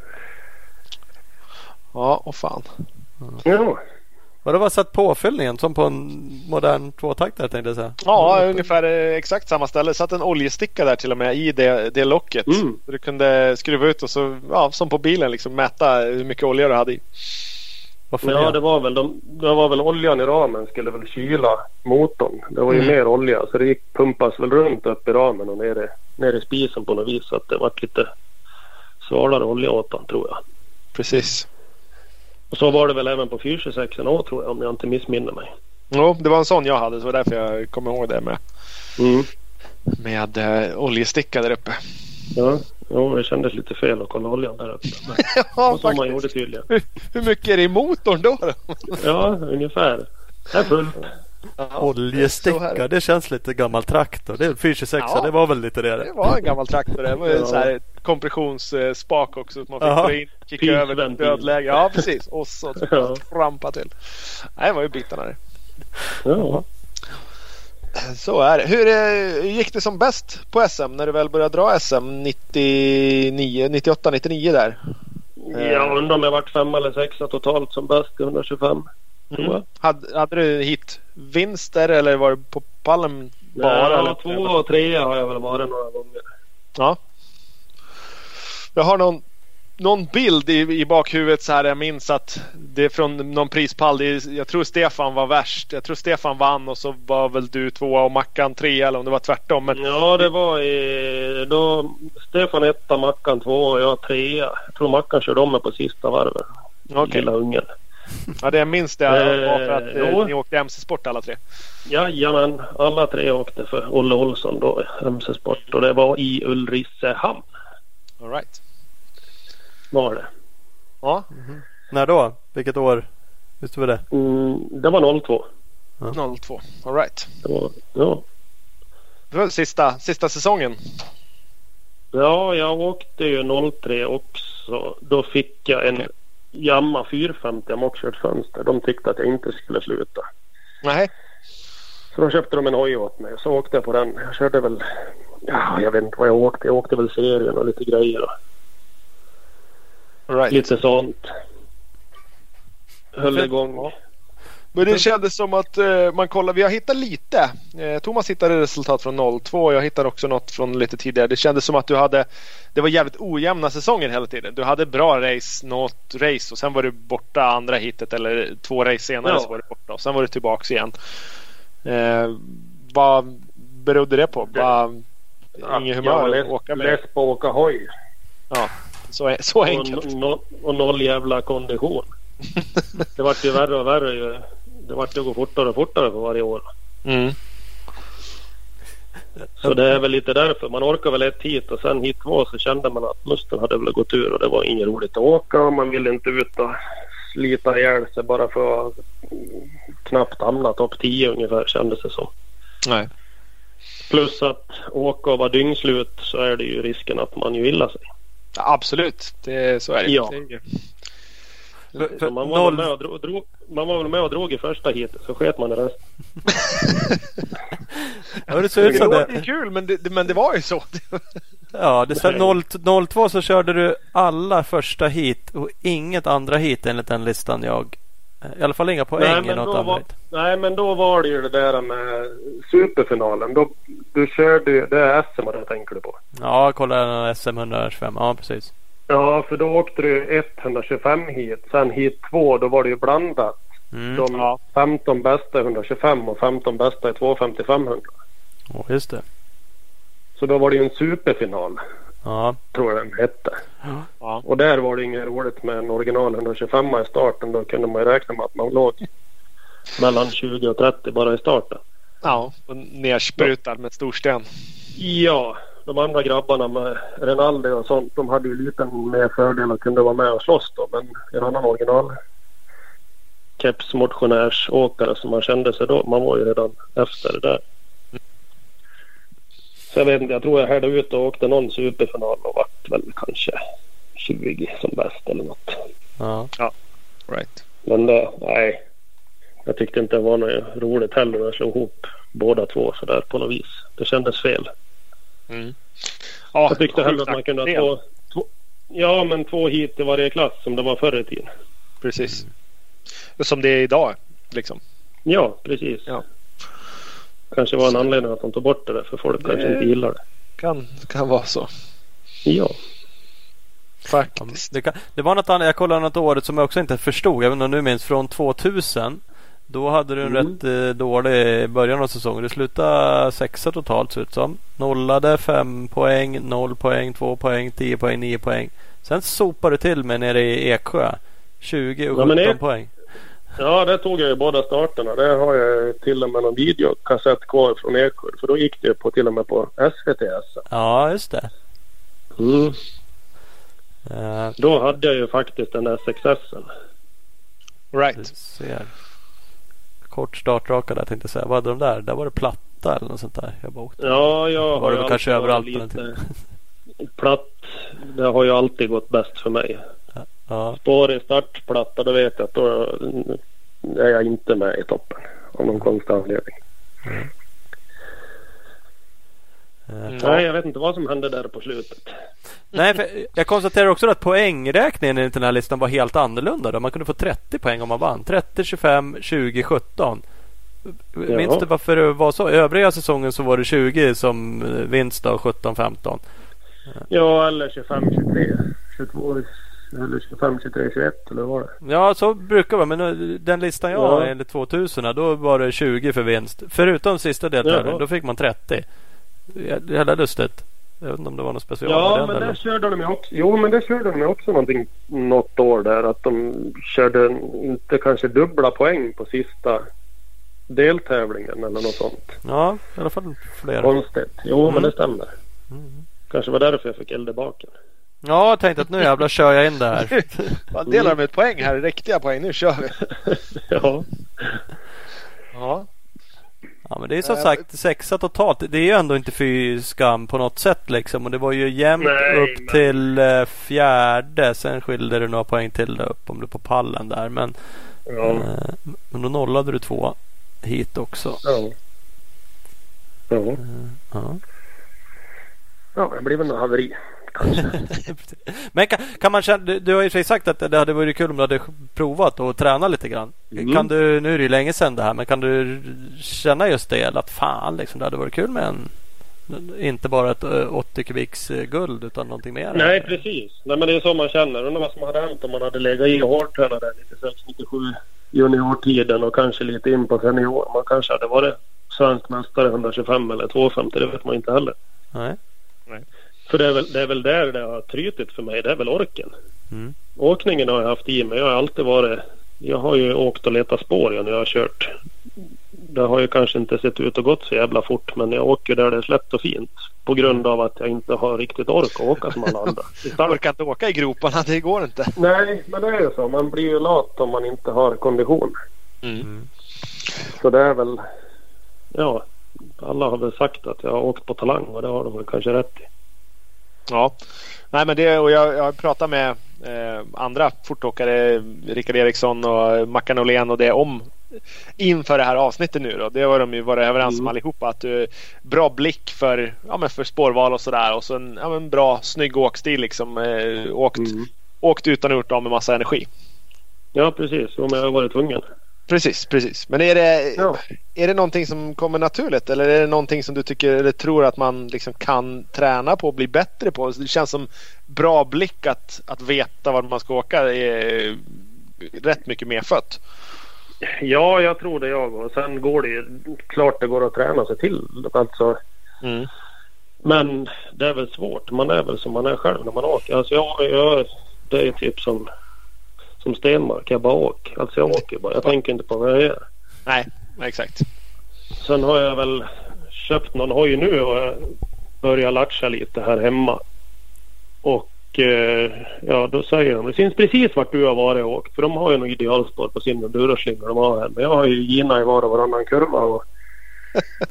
Ja, och fan. Ja. Vad det var satt påfyllningen som på en modern tvåtaktare tänkte jag säga. Ja, ungefär exakt samma ställe. Satt en oljesticka där till och med i det, det locket. Mm. Du kunde skruva ut och så, ja, som på bilen liksom mäta hur mycket olja du hade i. Varför ja, det var, väl de, det var väl oljan i ramen skulle väl kyla motorn. Det var ju mm. mer olja så det gick pumpas väl runt upp i ramen och ner i, ner i spisen på något vis så att det var lite svalare olja åt den, tror jag. Precis. Och så var det väl även på fyrtiosex år tror jag, om jag inte missminner mig. Jo, det var en sån jag hade, så var därför jag kommer ihåg det med mm. med eh, oljesticka där uppe. Ja, jo, det kändes lite fel att kolla oljan där uppe. Ja, som man gjorde tydligen. Hur, hur mycket är det i motorn då? då? Ja, ungefär. Det är fullt. Ja, oljesticka, det känns lite gammal traktor. Det är fyrtiosex, ja, det var väl lite det. Det var en gammal traktor, det var en så här kompressionsspak också som man fick dra in, kicka Pink över den dödläge. Ja, precis. Och så ja. Trampa till. Nej, det var ju bitarna där. Ja. Så är det. Hur gick det som bäst på S M när du väl började dra S M nittionio, nittioåtta, nittionio där? Jag undrar om jag varit fem eller sexa totalt som bäst i etthundratjugofem. Mm. Hade, hade du hit vinster eller var det på pallen bara? Ja, två och tre har jag väl varit några gånger. Ja. Jag har någon någon bild i, i bakhuvudet så här, jag minns att det är från någon prispall, det är, jag tror Stefan var värst, jag tror Stefan vann och så var väl du tvåa och Mackan tre, eller om det var tvärtom, men... Ja, det var i, då Stefan etta, Mackan tvåa och jag trea. Jag tror Mackan körde om mig på sista varvet. Okay. Lilla ungen. Ja, det minns det var för att eh, ni åkte M C Sport alla tre. Jajamän, alla tre åkte för Olle Olsson då, M C Sport, och det var i Ulricehamn. All right. Var det? Ja. Mm-hmm. När då? Vilket år? Visst var det? Mm, det var noll två. Ja. noll två. All right. Det var, ja. Det var sista sista säsongen. Ja, jag åkte ju noll tre också. Då fick jag en okay. Yamaha fyrahundrafemtio mockskört fönster. De tyckte att jag inte skulle sluta. Nej. Så då köpte de en hoj åt mig. Så åkte jag på den. Jag körde väl, ja, jag vet inte vad jag åkte. Jag åkte väl serien och lite grejer. Right. Lite sånt. Höll igång. Ja. Men det kändes som att eh, man kollar, vi har hittat lite. Eh, Thomas hittade resultat från noll två. Jag hittade också något från lite tidigare. Det kändes som att du hade, det var jävligt ojämna säsonger hela tiden. Du hade bra race, något race och sen var du borta andra hitet eller två race senare, ja. Så var du borta och sen var du tillbaka igen. Eh, vad berodde det på? Vad, ja, ingen humör lätt, att åka med. Lätt på att åka hoj. Ja. Så, så enkelt. Och, no, och noll jävla kondition. Det vart ju värre och värre ju. Det vart ju gå fortare och fortare för varje år. Mm. Så det är väl lite därför. Man orkar väl ett hit och sen hit var, så kände man att musten hade väl gått ur. Och det var inget roligt att åka. Och man ville inte ut och slita ihjäl sig bara för att knappt hamna topp tio ungefär, kändes det så. Nej. Plus att åka och vara dyngslut, så är det ju risken att man ju illa sig. Ja, absolut, det, så är det, ja. Så man, var noll... med och drog, drog, man var väl med och drog i första hit, så sket man det resten. Ja, det såg ut som det. Det var kul, men det, men det var ju så. Ja, det noll två så körde du alla första hit och inget andra hit enligt den listan jag. I alla fall inga poäng i något var, nej, men då var det ju det där med superfinalen. Då, du körde ju, det är S M jag tänker du på. Ja, kolla S M etthundratjugofem, ja precis. Ja, för då åkte du etthundratjugofem hit. Sen hit två, då var det ju blandat. Mm. De ja. femton bästa är etthundratjugofem och femton bästa är tvåhundrafemtiofem hundra. Åh, oh, just det. Så då var det ju en superfinal. Ja. Tror jag den hette. Ja. Och där var det inget roligt med en original etthundratjugofem i starten. Då kunde man ju räkna med att man låg mellan tjugo och trettio bara i starten. Ja, och nersprutad ja. Med storsten. Ja, de andra grabbarna med Renaldi och sånt, de hade ju lite mer fördel och kunde vara med och slåss då. Men en annan original kepsmotionärsåkare som man kände sig då, man var ju redan efter det där. Så jag vet inte, jag tror jag härde ut och åkte någon superfinal och vart väl kanske tjugo som bäst eller något. Ja, ja. Right. Men då, nej. Jag tyckte inte det var något roligt heller när jag slog ihop båda två så där på något vis. Det kändes fel. Mm. Ja, jag tyckte hellre att man kunde ha två, två, ja, men två hit i varje klass som det var förr i tiden. Precis. Mm. Som det är idag, liksom. Ja, precis. Ja. Kanske var en anledning att de tog bort det där, för folk det kanske inte gillar det. Kan, kan vara så. Ja. Faktiskt. Det, kan, det var något annat, jag kollade något året som jag också inte förstod. Jag vet inte om du minns, från tvåtusen. Då hade du en mm. rätt eh, dålig början av säsongen. Du slutade sexa totalt, så ut som. Nollade fem poäng, noll poäng, två poäng, tio poäng, nio poäng. Sen sopade du till mig nere i Eksjö. tjugo och sjutton ja, poäng. Ja, det tog jag ju båda starterna. Där har jag till och med någon videokassett kvar från Ekor. För då gick det på, till och med på S C C S. Ja, just det. Mm. Uh, då hade jag ju faktiskt den där S C C S:en. Right. Ser. Kort startraka där, tänkte jag säga. Vad hade de där? Där var det platta eller något sånt där. Jag bara åkte. Ja, jag var det kanske överallt. Lite platt, det har ju alltid gått bäst för mig. Ja. Spår i startplatta, då vet jag att då är jag inte med i toppen av någon konstig anledning. Mm. Mm. Nej, jag vet inte vad som hände där på slutet. Nej, för jag konstaterar också att poängräkningen i den här listan var helt annorlunda då. Man kunde få trettio poäng om man vann. trettio, tjugofem, tjugo, sjutton. Minns du varför det var så? Övriga säsongen så var det tjugo som vinst då, sjutton, femton. Ja, eller tjugofem, tjugotre, tjugotvå, eller tjugofem, trettioett eller vad det är. Ja, så brukar det vara, men den listan jag har, ja, enligt tvåtusen, då var det tjugo för vinst. Förutom sista deltävlingen, ja, då fick man trettio. Det hela lustigt. Jag vet inte om det var något speciellt. Ja, den, men eller? Där körde de också. Jo, men där körde de också någonting något år där, att de körde inte kanske dubbla poäng på sista deltävlingen eller något sånt. Ja, i alla fall flera. Konstigt. Jo, mm. men det stämmer. Mm. Kanske var därför jag fick eldbaken. Ja, jag tänkte att nu jävlar kör jag in där. Man delar med ett poäng här, riktiga poäng, nu kör vi. Ja. Ja. Ja, men det är som sagt sexa totalt. Det är ju ändå inte fy skam på något sätt liksom. Och det var ju jämnt nej, upp nej. till eh, fjärde. Sen skilde du några poäng till där upp om du på pallen där. Men, ja. eh, men då nollade du två hit också. Ja. Ja. Eh, ja. Ja, det blir väl en haveri. Men kan, kan man känna, du, du har ju sagt att det hade varit kul om du hade provat och träna lite grann. Mm. Kan du, nu är det ju länge sedan det här, men kan du känna just det att fan liksom, det hade varit kul med en, inte bara ett åttio kubiks guld utan någonting mer? Nej, precis. Nej, men det är så man känner. Undrar vad som hade hänt om man hade legat i hårt tränade där lite sex nittiosju juniortiden och kanske lite in på senior. Man kanske hade varit svensk mästare etthundratjugofem eller tvåhundrafemtio, det vet man inte heller. Nej. Nej. För det är, väl, det är väl där det har trytit för mig. Det är väl orken. Mm. Åkningen har jag haft i mig. Jag har alltid varit... Jag har ju åkt och letat spår när jag har kört. Det har ju kanske inte sett ut och gått så jävla fort. Men jag åker där det är släppt och fint. På grund av att jag inte har riktigt ork att åka som alla andra. Jag orkar inte åka i groparna, det går inte. Nej, men det är ju så. Man blir ju lat om man inte har kondition. Mm. Så det är väl... Ja, alla har väl sagt att jag har åkt på talang. Och det har de väl kanske rätt i. Ja, nej men det, och jag, jag pratar med eh, andra fortåkare, Rickard Eriksson och Mackan och Len och det om inför det här avsnittet nu då. Det var de ju varit överens om mm. allihopa, att du bra blick för, ja, men för spårval och sådär, och så en, ja, men bra snygg åkstil liksom, eh, åkt, mm. åkt utan att gjort av med massa energi. Ja, precis, om jag har varit tvungen. Precis, precis. Men är det, ja. är det någonting som kommer naturligt, eller är det någonting som du tycker eller tror att man liksom kan träna på och bli bättre på? Det känns som bra blick att, att veta var man ska åka är rätt mycket mer fött. Ja, jag tror det jag. Och sen går det ju, klart det går att träna sig till. Alltså. Mm. Men det är väl svårt. Man är väl som man är själv när man åker. Alltså jag, jag, det är typ som... som Stenmark, jag bara åker. Alltså jag åker bara, jag tänker inte på vad jag gör. Nej, exakt. Sen har jag väl köpt någon hoj nu och jag börjar latcha lite här hemma. Och eh, ja, då säger de, det syns precis vart du har varit och åkt. För de har ju något idealspår på sin enduroslingar de har här. Men jag har ju gina i var och varannan kurva och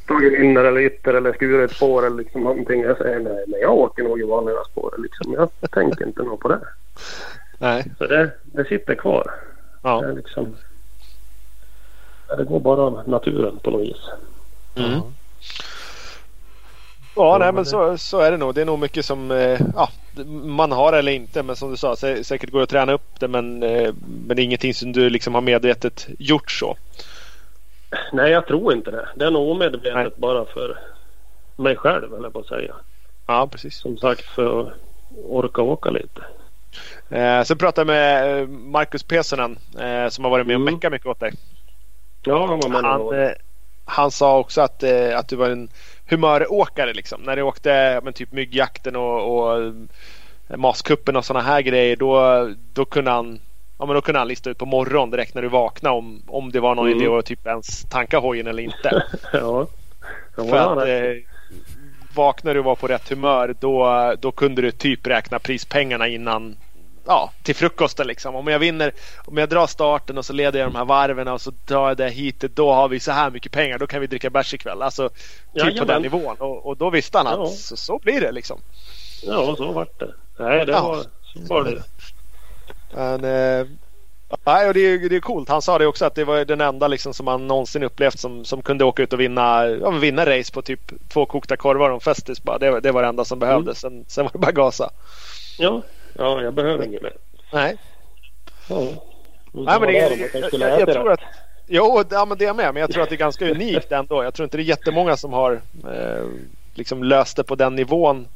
tagit inner eller ytter eller skurit ett spår eller liksom någonting. Jag säger nej, men jag åker nog i vanliga spår liksom. Jag tänker inte nog på det. Nej. Så det, det sitter kvar. Ja. Det, liksom, det går bara av naturen på något vis. Mm. Ja, ja, nej, men det... så, så är det nog. Det är nog mycket som eh, ja, man har eller inte. Men som du sa, sä- säkert går att träna upp det. Men, eh, men det är ingenting som du liksom har medvetet gjort så. Nej, jag tror inte det. Det är nog omedvetet nej. bara för mig själv, eller på att säga. Ja, precis. Som sagt, för att orka åka lite. Eh, sen pratade jag med Markus Pesonen eh, som har varit med och meckat mycket åt dig. Ja, man han, eh, han sa också att, eh, att du var en humöråkare liksom. När du åkte men, typ myggjakten och, och maskuppen och såna här grejer, då, då, kunde han, ja, men då kunde han lista ut på morgon direkt när du vaknade om, om det var någon mm. idé att typ ens tanka hojen eller inte. Ja. För att eh, vaknade du var på rätt humör, då, då kunde du typ räkna prispengarna innan, ja, till frukosten liksom. Om jag vinner, om jag drar starten och så leder jag de här varven och så drar jag det hit, då har vi så här mycket pengar, då kan vi dricka bärs ikväll. Alltså typ ja, på den nivån. Och, och då visste han att ja. så, så blir det liksom. Ja, så var det. Nej, det ja. var, så var det. Men, eh, nej, och det är, det är coolt. Han sa det också att det var den enda liksom, som han någonsin upplevt som, som kunde åka ut och vinna, ja, vinna race på typ två kokta korvar och festis. Bara. Det, det var det enda som behövdes. Mm. Sen, sen var det bara gasa. Ja. Ja, jag behöver inget mer. Nej. Ja. Nej, men det är, jag, jag, jag tror att jo, ja, men det är med, men jag tror att det är ganska unikt ändå. Jag tror inte det är jättemånga som har eh, liksom löst det på den nivån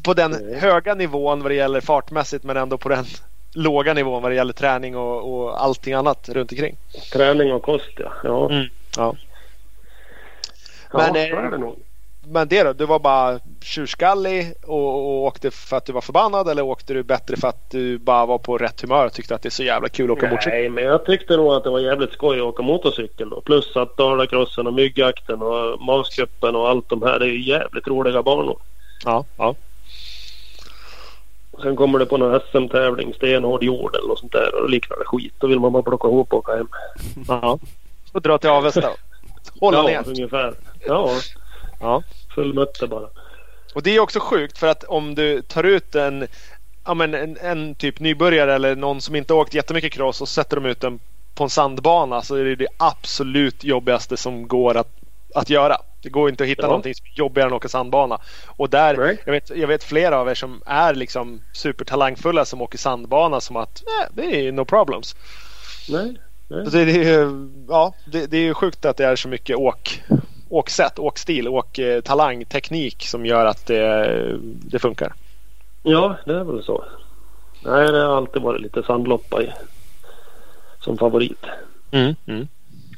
på den mm. höga nivån vad det gäller fartmässigt, men ändå på den låga nivån vad det gäller träning och, och allting annat runt omkring. Träning och kost, ja. Ja. Mm. Ja. Men, ja, är det nog. Men det då, du var bara tjurskallig och, och åkte för att du var förbannad, eller åkte du bättre för att du bara var på rätt humör och tyckte att det är så jävla kul att åka Nej, motorcykel? Nej, men jag tyckte nog att det var jävligt skoj att åka motorcykel då. Plus att Dalakrossen och Myggjakten och Mavskuppen och allt de här, det är ju jävligt roliga banor. Ja, ja. Sen kommer det på någon S M-tävling, stenhård jord eller något sånt där och liknande skit. Då vill man bara plocka ihop och åka hem. Ja, och dra till Avesta. Hålla ner. Ja, ungefär. Ja, ja. Fullmötte bara. Och det är också sjukt, för att om du tar ut en, ja, men en, en typ nybörjare eller någon som inte har åkt jättemycket cross och sätter dem ut den på en sandbana, så är det det absolut jobbigaste som går att, att göra. Det går inte att hitta ja. någonting som är jobbigare än att åka sandbana. Och där, right. jag, vet, jag vet flera av er som är liksom supertalangfulla som åker sandbana som att nej, det är no problems. Nej, nej. Så det, det, är, ja, det, det är sjukt att det är så mycket åk. Åksätt, åkstil, åk, eh, talang, teknik som gör att det, det funkar. Ja, det är väl så. Nej, det har alltid varit lite sandloppa i, som favorit. Mm, mm.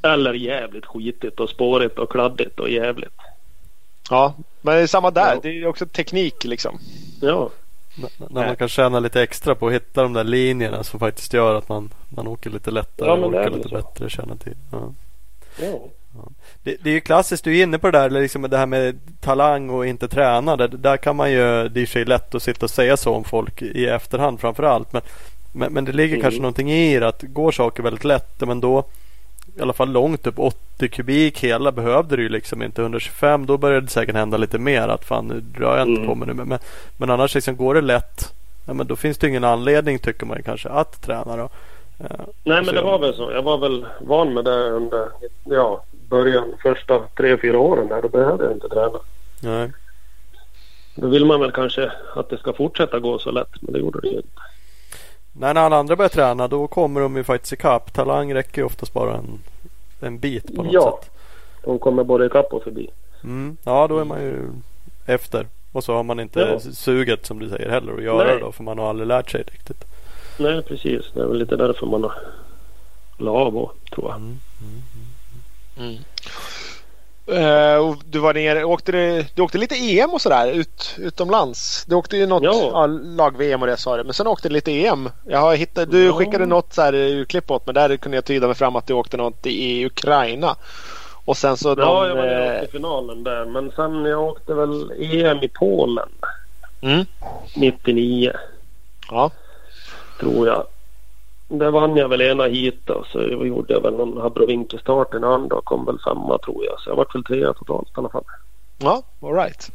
Eller jävligt skitigt och spårigt och kladdigt och jävligt. Ja, men det är samma där. Ja. Det är också teknik liksom. Ja. N- när Nej. man kan tjäna lite extra på att hitta de där linjerna som faktiskt gör att man, man åker lite lättare ja, och åker lite så. bättre och tjänar tid. Ja. Ja. Det, det är ju klassiskt, du är inne på det där liksom, det här med talang och inte träna. Det, där kan man ju, det är så lätt att sitta och säga så om folk i efterhand framförallt, men, men, men det ligger mm. kanske någonting i det, att går saker väldigt lätt, men då i alla fall långt upp åttio kubik hela behövde du ju liksom inte hundratjugofem, då började det säkert hända lite mer att fan nu drar jag inte mm. på mig nu, men, men, men annars liksom går det lätt, ja, men då finns det ingen anledning tycker man kanske att träna då. Ja, Nej men det var väl så. Jag var väl van med det under ja, början, första tre, fyra åren där, då behövde jag inte träna. Nej. Då vill man väl kanske att det ska fortsätta gå så lätt, men det gjorde det ju inte. Nej, när alla andra börjar träna då kommer de ju faktiskt i kapp. Talang räcker ju oftast bara en, en bit på något ja, sätt. Ja, de kommer både i kapp och förbi. Mm, ja, då är man ju efter. Och så har man inte ja. suget som du säger heller att göra Nej. då, för man har aldrig lärt sig riktigt. Nej, precis. Det är väl lite därför man har labo, tror jag. Mm, mm, mm. Mm. Uh, och du var nere, åkte, du åkte lite E M och sådär ut, utomlands. Du åkte ju något ja. ja, lag-V M och det sa du. Men sen åkte du lite E M. Jag har hittat, du ja. skickade något så här urklipp åt, men där kunde jag tyda mig fram att du åkte något i Ukraina. Och sen så ja, de, jag var nere åkte finalen där. Men sen jag åkte väl E M i Polen. Mm. nittionio. Ja. Tror jag. Där vann jag väl ena hit och så gjorde jag väl någon Habrovinke-start en andra och kom väl femma tror jag. Så jag var väl trea totalt i alla fall. Ja, all right.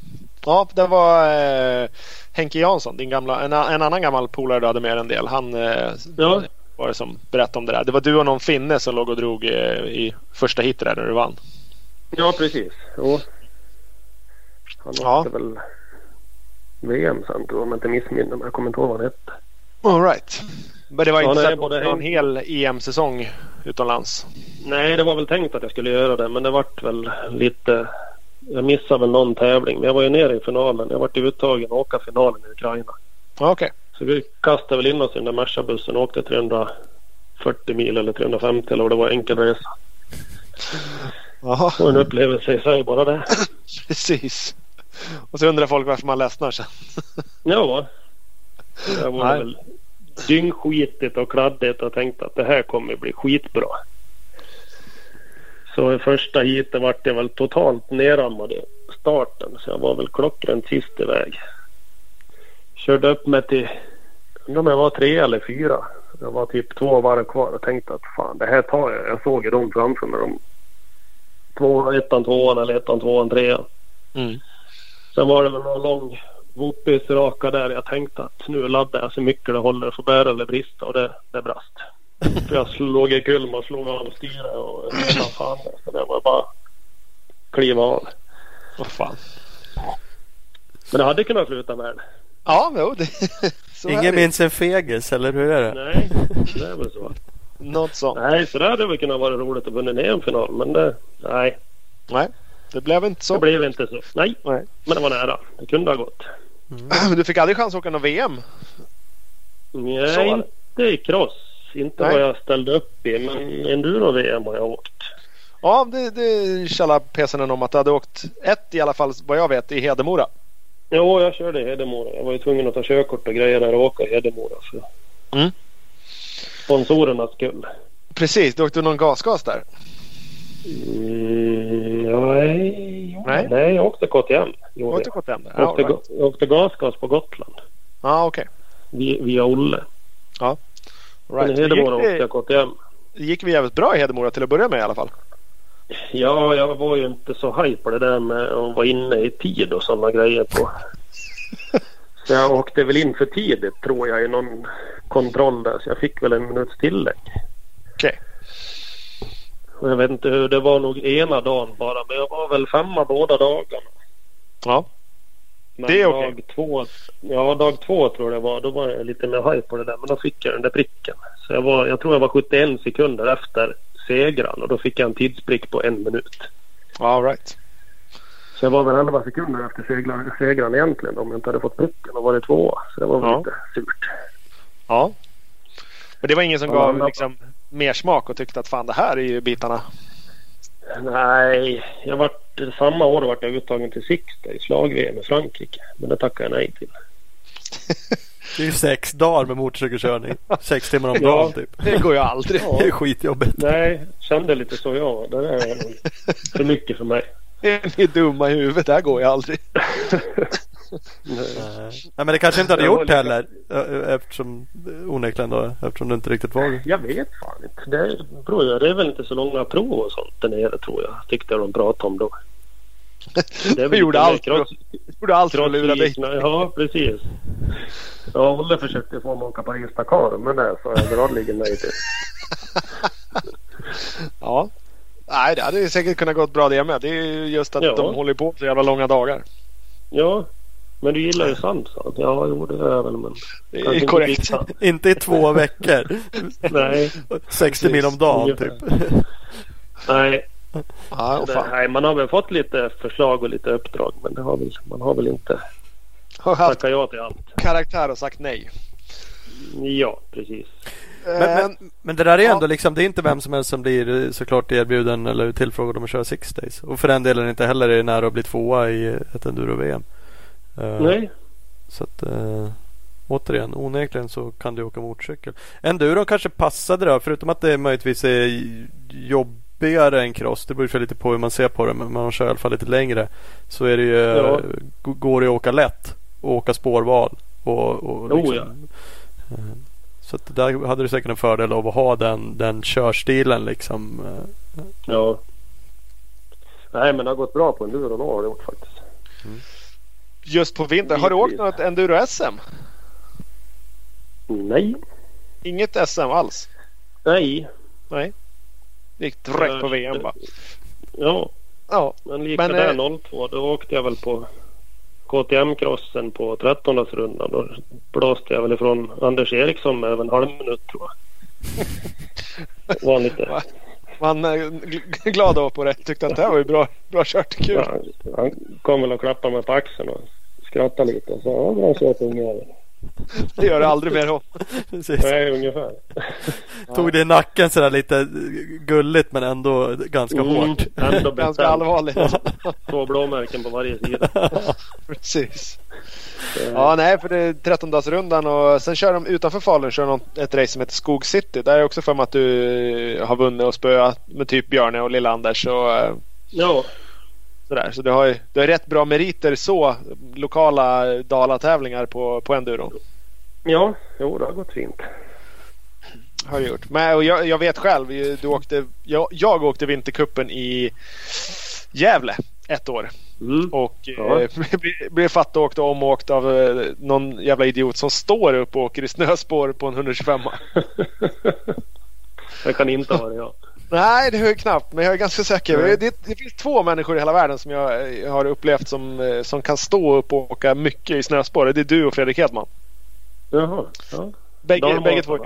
Ja, det var eh, Henke Jansson, din gamla, en, en annan gammal polare du hade med en del. Han eh, ja. var det som berättade om det där. Det var du och någon finne som låg och drog eh, i första hit där när du vann. Ja, precis. Jo. Han ja. åkte väl V M sen tror jag, om jag inte missminner mig. Jag kommer inte ihåg vad han hette. All right. Men det var inte ja, nej, en hel E M-säsong utomlands. Nej, det var väl tänkt att jag skulle göra det, men det vart väl lite, jag missade väl någon tävling, men jag var ju nere i finalen. Jag vart uttagen och åka finalen i Ukraina. Okej. Okay. Så vi kastade väl in oss i den där Merca-bussen och åkte trehundrafyrtio mil eller trehundrafemtio, eller det var enkel resa. Jaha. Och en upplevelse i sig bara det. Precis. Och så undrar folk varför man ledsnar sen. Ja. Det var Nej. väl dyngskitigt och kladdigt och tänkte att det här kommer bli skitbra. Så i första hiten var jag väl totalt nerrammad i starten, så jag var väl klockrent sist iväg. Körde upp mig till, om jag var tre eller fyra. Jag var typ två varv kvar och tänkte att fan, det här tar jag. Jag såg ju dem framför mig, de två, ettan, tvåan eller ettan, tvåan, trean. Mm. Sen var det väl någon lång Vopis raka där, jag tänkte att nu laddar jag så mycket det håller för bära eller brista, och det, det brast. För jag slog i kulma och slog av styra och hela fan, så det var bara kliva av. Vad fan. Men det hade kunnat sluta med. Ja, jo, det, ingen minns en fegis, eller hur är det? Nej, det är väl så. Något sånt. Nej, så det hade väl kunnat vara roligt att vinna ner en final, men det, nej. Nej. Det blev inte så. Det blev inte så. Nej. Nej, men det var nära. Det kunde ha gått. Mm. Du fick aldrig chans att åka någon V M? Nej, så, inte i cross. Inte Nej. Vad jag ställde upp i. Men enduro-V M har jag åkt. Ja, det, det källa pesenen om att du hade åkt ett i alla fall, vad jag vet, i Hedemora. Ja, jag körde i Hedemora. Jag var ju tvungen att ta körkort och grejer där och åka i Hedemora. Så. Mm. Sponsorernas skull. Precis, du åkte någon gasgas där? Mm, nej. nej, nej, jag åkte K T M. Jag åkte K T M där. Jag åkte, right. jag åkte gasgas på Gotland. Ja, ah, okej. Okay. Via, via Olle. Ja, right. I Hedemora åkte jag K T M. Det gick vi jävligt bra i Hedemora till att börja med i alla fall. Ja, jag var ju inte så hype på det där med att vara inne i tid och sådana grejer på. Så jag åkte väl in för tidigt, tror jag, i någon kontroll där. Så jag fick väl en minuts tillägg. Okej. Okay. Jag vet inte hur, det var nog ena dagen bara. Men jag var väl femma båda dagarna. Ja. Men det är okej. Dag två, ja, dag två tror jag det var. Då var jag lite mer hype på det där. Men då fick jag den där pricken. Så jag, var, jag tror jag var sjuttioen sekunder efter segran. Och då fick jag en tidsprick på en minut. All right. Så jag var väl elva sekunder efter segran, segran egentligen. Om jag inte hade fått pricken och var det två. Så det var väl ja. Lite surt. Ja. Men det var ingen som ja, gav liksom mer smak och tyckte att fan, det här är ju bitarna. Nej, jag var samma år var jag uttagen till Sixta i slag-V M med Frankrike, men det tackar jag nej till. Det är ju sex dagar med motorcykelkörning. Sex timmar om dagen ja. Typ. Det går ju aldrig. Ja. Det är skitjobbigt. Nej, kände lite så jag. Det är för mycket för mig. Ni är dumma i huvudet, det här går ju aldrig. Nej. Nej, men det kanske inte hade gjort lite... heller eftersom onekligen då, eftersom det inte riktigt var. Jag vet fan inte. Det beror ju, det är väl inte så långa prov och sånt där nere, tror jag. Tyckte jag de pratade om då. Det vi gjorde allt. Kross... gjorde allt för att lura dig. Ja, precis. Ja, Olle försökte få mig åka på Instacar, men där så är jag ligger nej till. Ja. Nej, det hade säkert kunnat gått bra det med. Det är ju just att ja. De håller på så jävla långa dagar. Ja. Men du gillar ju sand, så. Ja, jo, det är väl, men... Det är korrekt. Inte, inte i två veckor. Nej. sextio mil om dagen, typ. Nej. Ah, det, nej, man har väl fått lite förslag och lite uppdrag, men det har väl, man har väl inte... Har haft tackat ja till allt. Karaktär och sagt nej. Ja, precis. Men, men, men det där är ändå liksom, det är inte vem som helst som blir såklart erbjuden eller tillfrågad om att köra Six Days. Och för den delen inte heller är det nära att bli tvåa i ett enduro-V M. Uh, Nej. Så att uh, återigen, onekligen så kan du åka motorcykel. Enduro kanske passade då, förutom att det möjligtvis är jobbigare än cross. Det beror ju lite på hur man ser på det, men man kör i alla fall lite längre. Så är det ju, ja. g- går det att åka lätt och åka spårval och, och liksom, oh, ja. uh, så att där hade du säkert en fördel av att ha den, den körstilen liksom. uh, Ja. Nej, men det har gått bra på enduro då, har det gjort faktiskt. Mm. Just på vintern. Har du åkt något enduro-S M? Nej. Inget S M alls? Nej. Nej. Det gick direkt på V M, va? Ja. Ja. Men lika men, där eh... noll två, då åkte jag väl på K T M-crossen på trettondagsrundan. Då blåste jag väl ifrån Anders Eriksson med en halv minut, tror jag. Vanligt det. Man är glad av på det. Tyckte att det här var ju bra, bra kört, kul. Ja, han kom väl och klappade mig på axeln och skrattade lite och sa, ja, bra kört, unge. Det gör det aldrig mer om. Nej, ungefär. Tog det i nacken sådär lite gulligt, men ändå ganska mm, hårt. Ändå ganska allvarligt. Två blåmärken på varje sida. Precis. Ja, nej, för det är trettondagsrundan och sen kör de utanför Falun, kör de ett race som heter Skog City. Där är också för mig att du har vunnit och spöat med typ Björne och Lillanders och ja. Sådär. Så du har ju du har rätt bra meriter så lokala dalatävlingar på, på enduro. Ja, jo, det har gått fint. Har jag gjort. Men och jag, jag vet själv, du åkte, jag, jag åkte vinterkuppen i Gävle ett år. Mm. Och ja. eh, blev fatt och åkt och omåkt av eh, någon jävla idiot som står upp och åker i snöspår på en hundratjugofem. Jag kan inte ha det, ja. Nej, det är ju knappt, men jag är ganska säker. Mm. Det, det finns två människor i hela världen som jag har upplevt som, som kan stå upp och åka mycket i snöspår. Det är du och Fredrik Hedman. Jaha, ja. Bägge, bägge två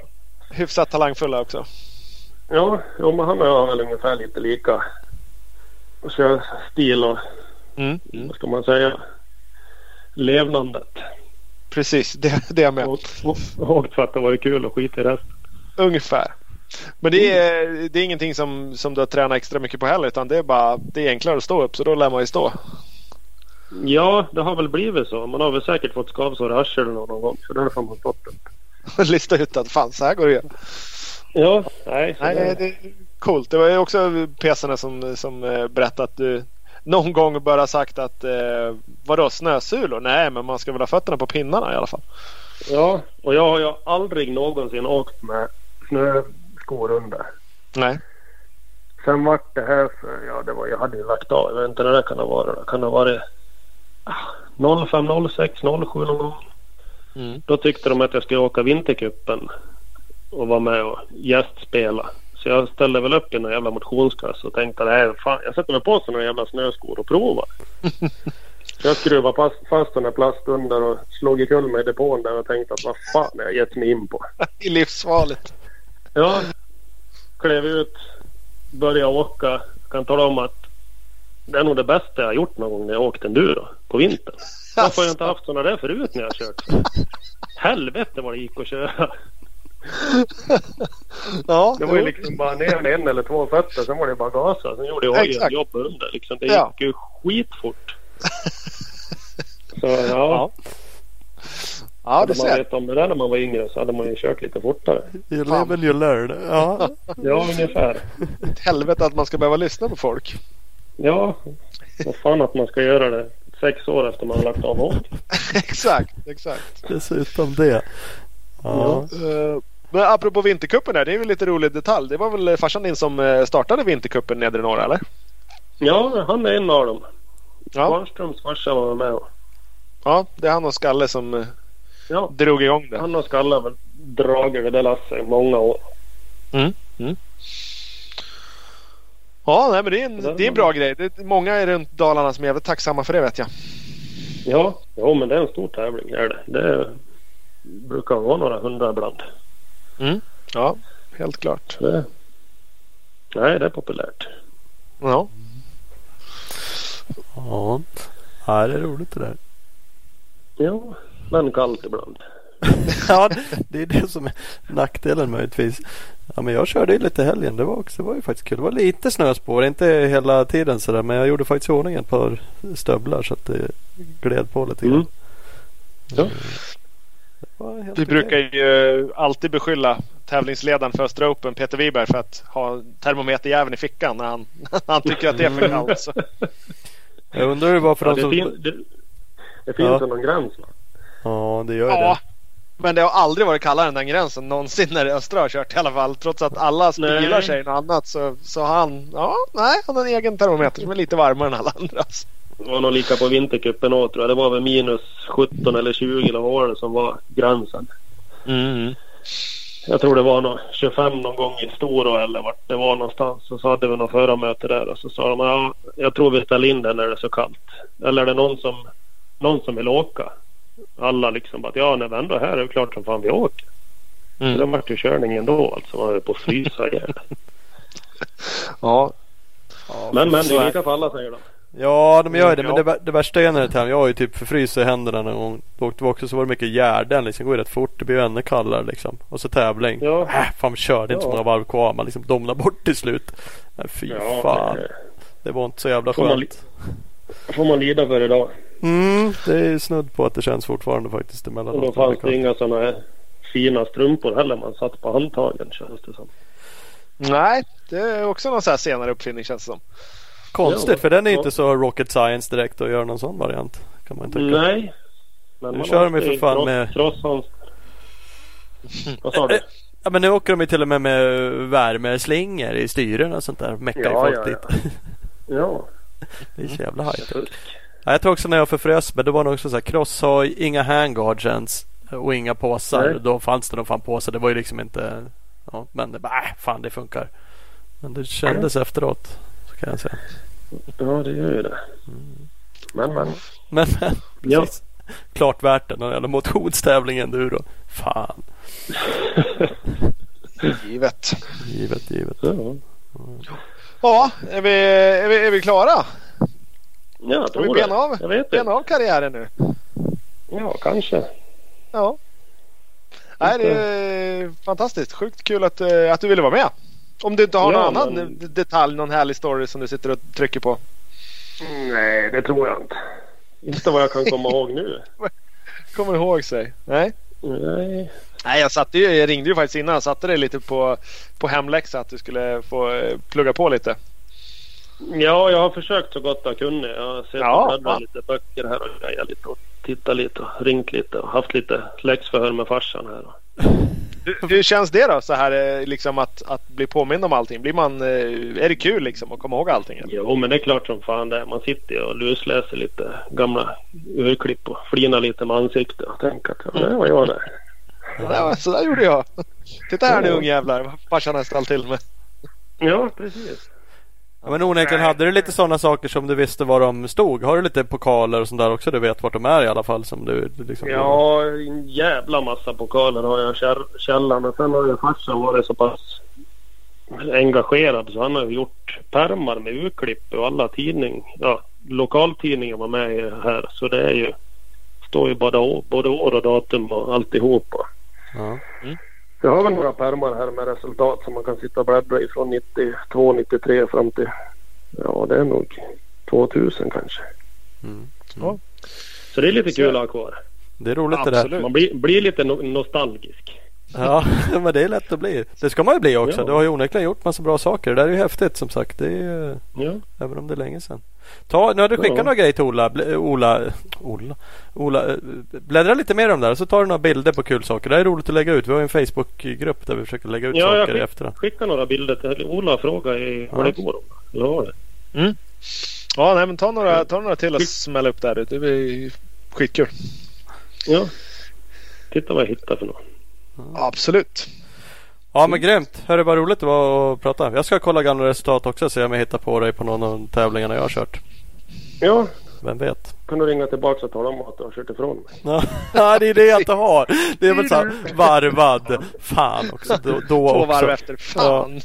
hyfsat talangfulla också. Ja, och han och jag är väl ungefär lite lika. Och så stil och... Mm. Vad ska man säga? levnandet. Precis, det, det är med. Och, och, och för att det var kul och skit i resten. Ungefär. Men det är, det är ingenting som, som du har tränat extra mycket på heller, utan det är bara det är enklare att stå upp, så då lär man ju stå. Ja, det har väl blivit så. Man har väl säkert fått skavsår i hörseln någon gång, så då får man stått upp. Lista ut att fan, så här går det igen. Ja, nej. nej det... det är coolt. Det var ju också pesarna som, som berättade att du någon gång bara sagt att eh, vadå, snösulor? Nej, men man ska väl ha fötterna på pinnarna i alla fall. Ja, och jag har ju aldrig någonsin åkt med snöskor under. Nej. Sen var det här för, ja det var, jag hade ju lagt av, jag vet inte när det kan ha varit. Det kan ha varit noll fem, noll sex, noll sju mm. Då tyckte de att jag skulle åka vinterkuppen och vara med och gästspela. Så jag ställde väl upp i en jävla motionskass och tänkte, nej fan, jag sätter mig på sig några jävla snöskor och provar. Så jag skruvade fast, fast den här plast under och slog i kull med depån där och tänkte att vad fan har jag gett mig in på? I livsvalet. Ja, klev ut, började åka. Jag kan tala om att det är nog det bästa jag har gjort någon gång när jag åkte enduro på vintern. Varför har jag inte haft sådana där förut när jag kört? Helvete vad det gick att köra. Ja, det var ju liksom bara ner med en eller två fötter, sen var det bara gasa, sen gjorde jag ju jobb under liksom. Det ja. Gick ju skitfort. Så ja. Ja, ja det ser. Man vet om det där när man var yngre, så hade man ju kört lite fortare. You live and you learn. Ja, ja ungefär. Helvete att man ska behöva lyssna på folk. Ja, vad fan att man ska göra det sex år efter man har lagt av åt. Exakt, exakt. Dessutom det. Ja. Ja. Men apropå vinterkuppen här, det är väl lite rolig detalj. Det var väl farsan din som startade vinterkuppen nedre norra, eller? Ja, han är en av dem. Ja. Barnströms farsa var med. Ja, det är han och Skalle som ja. Drog igång det. Han och Skalle har dragit det där lasset i många år. Mm, mm. Ja, nej, men det är en, det är en bra grej. Det är många är runt Dalarna som är väldigt tacksamma för det, vet jag. Ja, jo, men det är en stor tävling. Det är det. Det är... brukar vara några hundra ibland. Mm. Ja, helt klart. Det... Nej, det är populärt. Ja. Ja, här är roligt det där. Ja, men kallt ibland. Ja, det är det som är nackdelen möjligtvis. Ja, men jag körde ju lite helgen. Det var också det var ju faktiskt kul. Det var lite snöspår, inte hela tiden så där, men jag gjorde faktiskt i ordning ett par stövlar så att det gled på lite grann. Mm. Ja. Vi brukar ju alltid beskylla tävlingsledaren för Östra Open, Peter Wiberg, för att ha termometerjäveln i fickan när han, han tycker att det är för kallt. Jag undrar hur det var för ja, de som... Det finns, det, det finns ja. Någon gräns, va? Ja, det gör ja, det. Men det har aldrig varit kallare än den gränsen någonsin när Östra har kört i alla fall. Trots att alla speglar sig och annat så, så han... Ja, nej, han har en egen termometer som är lite varmare än alla andra. Det var nog lika på vinterkuppen åt, tror jag. Det var väl minus sjutton eller tjugo eller vad det som var gränsen. Mm. Jag tror det var någon tjugofem någon gång i Storå eller vart det var någonstans. Och så hade vi någon förra möte där och så sa de, ja, jag tror vi ställer in den när det är så kallt. Eller är det någon som, någon som vill åka? Alla liksom bara, ja när vi ändå här är det klart som fan vi åker. Mm. Så det var ju körning ändå, alltså man var på frysa igen. Ja. Ja. Men men det är lika för alla säger de. Ja, de gör det, men det, det värsta är när det här. Jag har ju typ förfryser i händerna någon gång. Då åkte vi också, så var det mycket järden liksom, går rätt fort, det blir ännu kallare liksom. Och så tävling, ja. äh, fan kör det inte ja. Så många varv kvar, man liksom domnar bort till slut. äh, Fy ja, fan det... det var inte så jävla skönt. Får man, li... Får man lida för idag? Mm, det är snudd på att det känns fortfarande faktiskt emellanåt. Och då fanns det inga sådana fina strumpor heller, man satt på handtagen känns det som. Nej, det är också någon så här senare uppfinning känns det som. Konstigt, för den är inte så rocket science direkt att göra någon sån variant, kan man tycka. Nej. Men nu kör de ju för fan cross, med... Cross. Vad sa du? Ja, men nu åker de ju till och med med värmeslingor i styren och sånt där. Mäckar ja, folk ja, dit. Ja. Ja. Det är så jävla high-tech. Ja, jag tror också när jag förfrös, men det var nog också så här crosshoj, inga handguards ens och inga påsar. Nej. Då fanns det nog fan påsar. Det var ju liksom inte... Ja, men det bara, äh, fan det funkar. Men det kändes ja. Efteråt. Ja, det gör ju det. Mm. Men, men. Men, men. Ja. Klart värt det. Eller motionstävlingen du då. Fan. Givet. Givet, givet. Ja, ja är, vi, är, vi, är vi klara? Ja, jag tror vi bena av, jag vet bena av karriären nu? Ja, kanske. Ja. Nej, det är fantastiskt. Sjukt kul att, att du ville vara med. Om du inte har ja, någon annan men... detalj, någon härlig story som du sitter och trycker på. Nej, det tror jag inte. Inte vad jag kan komma ihåg nu. Kommer ihåg sig? Nej. Nej. Nej, jag satte ju, jag ringde ju faktiskt innan, jag satte dig lite på på hemläxa att du skulle få plugga på lite. Ja, jag har försökt så gott jag kunde. Jag har sett ja, ja. lite böcker här och grejer lite och tittat lite och ringt lite och haft lite läxförhör med farsan här. Hur, hur känns det då så här liksom att, att bli påmind om allting? Blir man, är det kul liksom att komma ihåg allting? Eller? Jo, men det är klart som fan det. Man sitter och lusläser lite gamla urklipp och flinar lite med ansiktet och tänker att det var jag där. Ja, så där gjorde jag. Titta här nu ungjävlar, farsan har ställt till med. Ja, precis. Ja, men onekligen hade du lite sådana saker som du visste var de stod. Har du lite pokaler och sånt där också? Du vet vart de är i alla fall som du, liksom... Ja, en jävla massa pokaler har jag i källaren. Men sen har ju farsan varit så pass engagerad så han har gjort pärmar med urklipp och alla tidning, ja, lokaltidningar var med här. Så det är ju, står ju både år, både år och datum och alltihop. Ja. Mm. Jag har väl några pärmar här med resultat som man kan sitta och bläddra ifrån nittiotvå nittiotre fram till, ja det är nog tvåtusen kanske. Mm. Mm. Ja. Så det är lite kul att ha kvar. Det är roligt absolut. Det där. Man blir, blir lite no- nostalgisk. Ja, men det är lätt att bli. Det ska man ju bli också. Ja. Du har ju onekligen gjort massa bra saker. Det där är ju häftigt som sagt. Det är, ja. Även om det är länge sedan. Ta, nu har du skickat ja. några grejer till Ola. Bl- Ola, Ola, Ola. Bläddra lite mer om där. Så tar du några bilder på kul saker. Det är roligt att lägga ut. Vi har en Facebookgrupp där vi försöker lägga ut ja, saker jag skick, efter. Skicka några bilder till Ola och fråga i ja. Vad det går om. Ja, mm. ja nej, men ta några, ta några till och smälla upp där. Det blir skitkul. Ja. Titta vad jag hittar för något. Mm. Absolut. Ja men grymt, hörru vad roligt det var att prata. Jag ska kolla gamla resultat också, se om jag hittar på dig på någon av tävlingarna jag har kört. Ja. Vem vet. Kan du ringa tillbaka och tala om att du har kört ifrån mig? Nej, det är det jag inte har. Det är väl så här, varvad. Fan också. Då, då Två varv efter. Fan.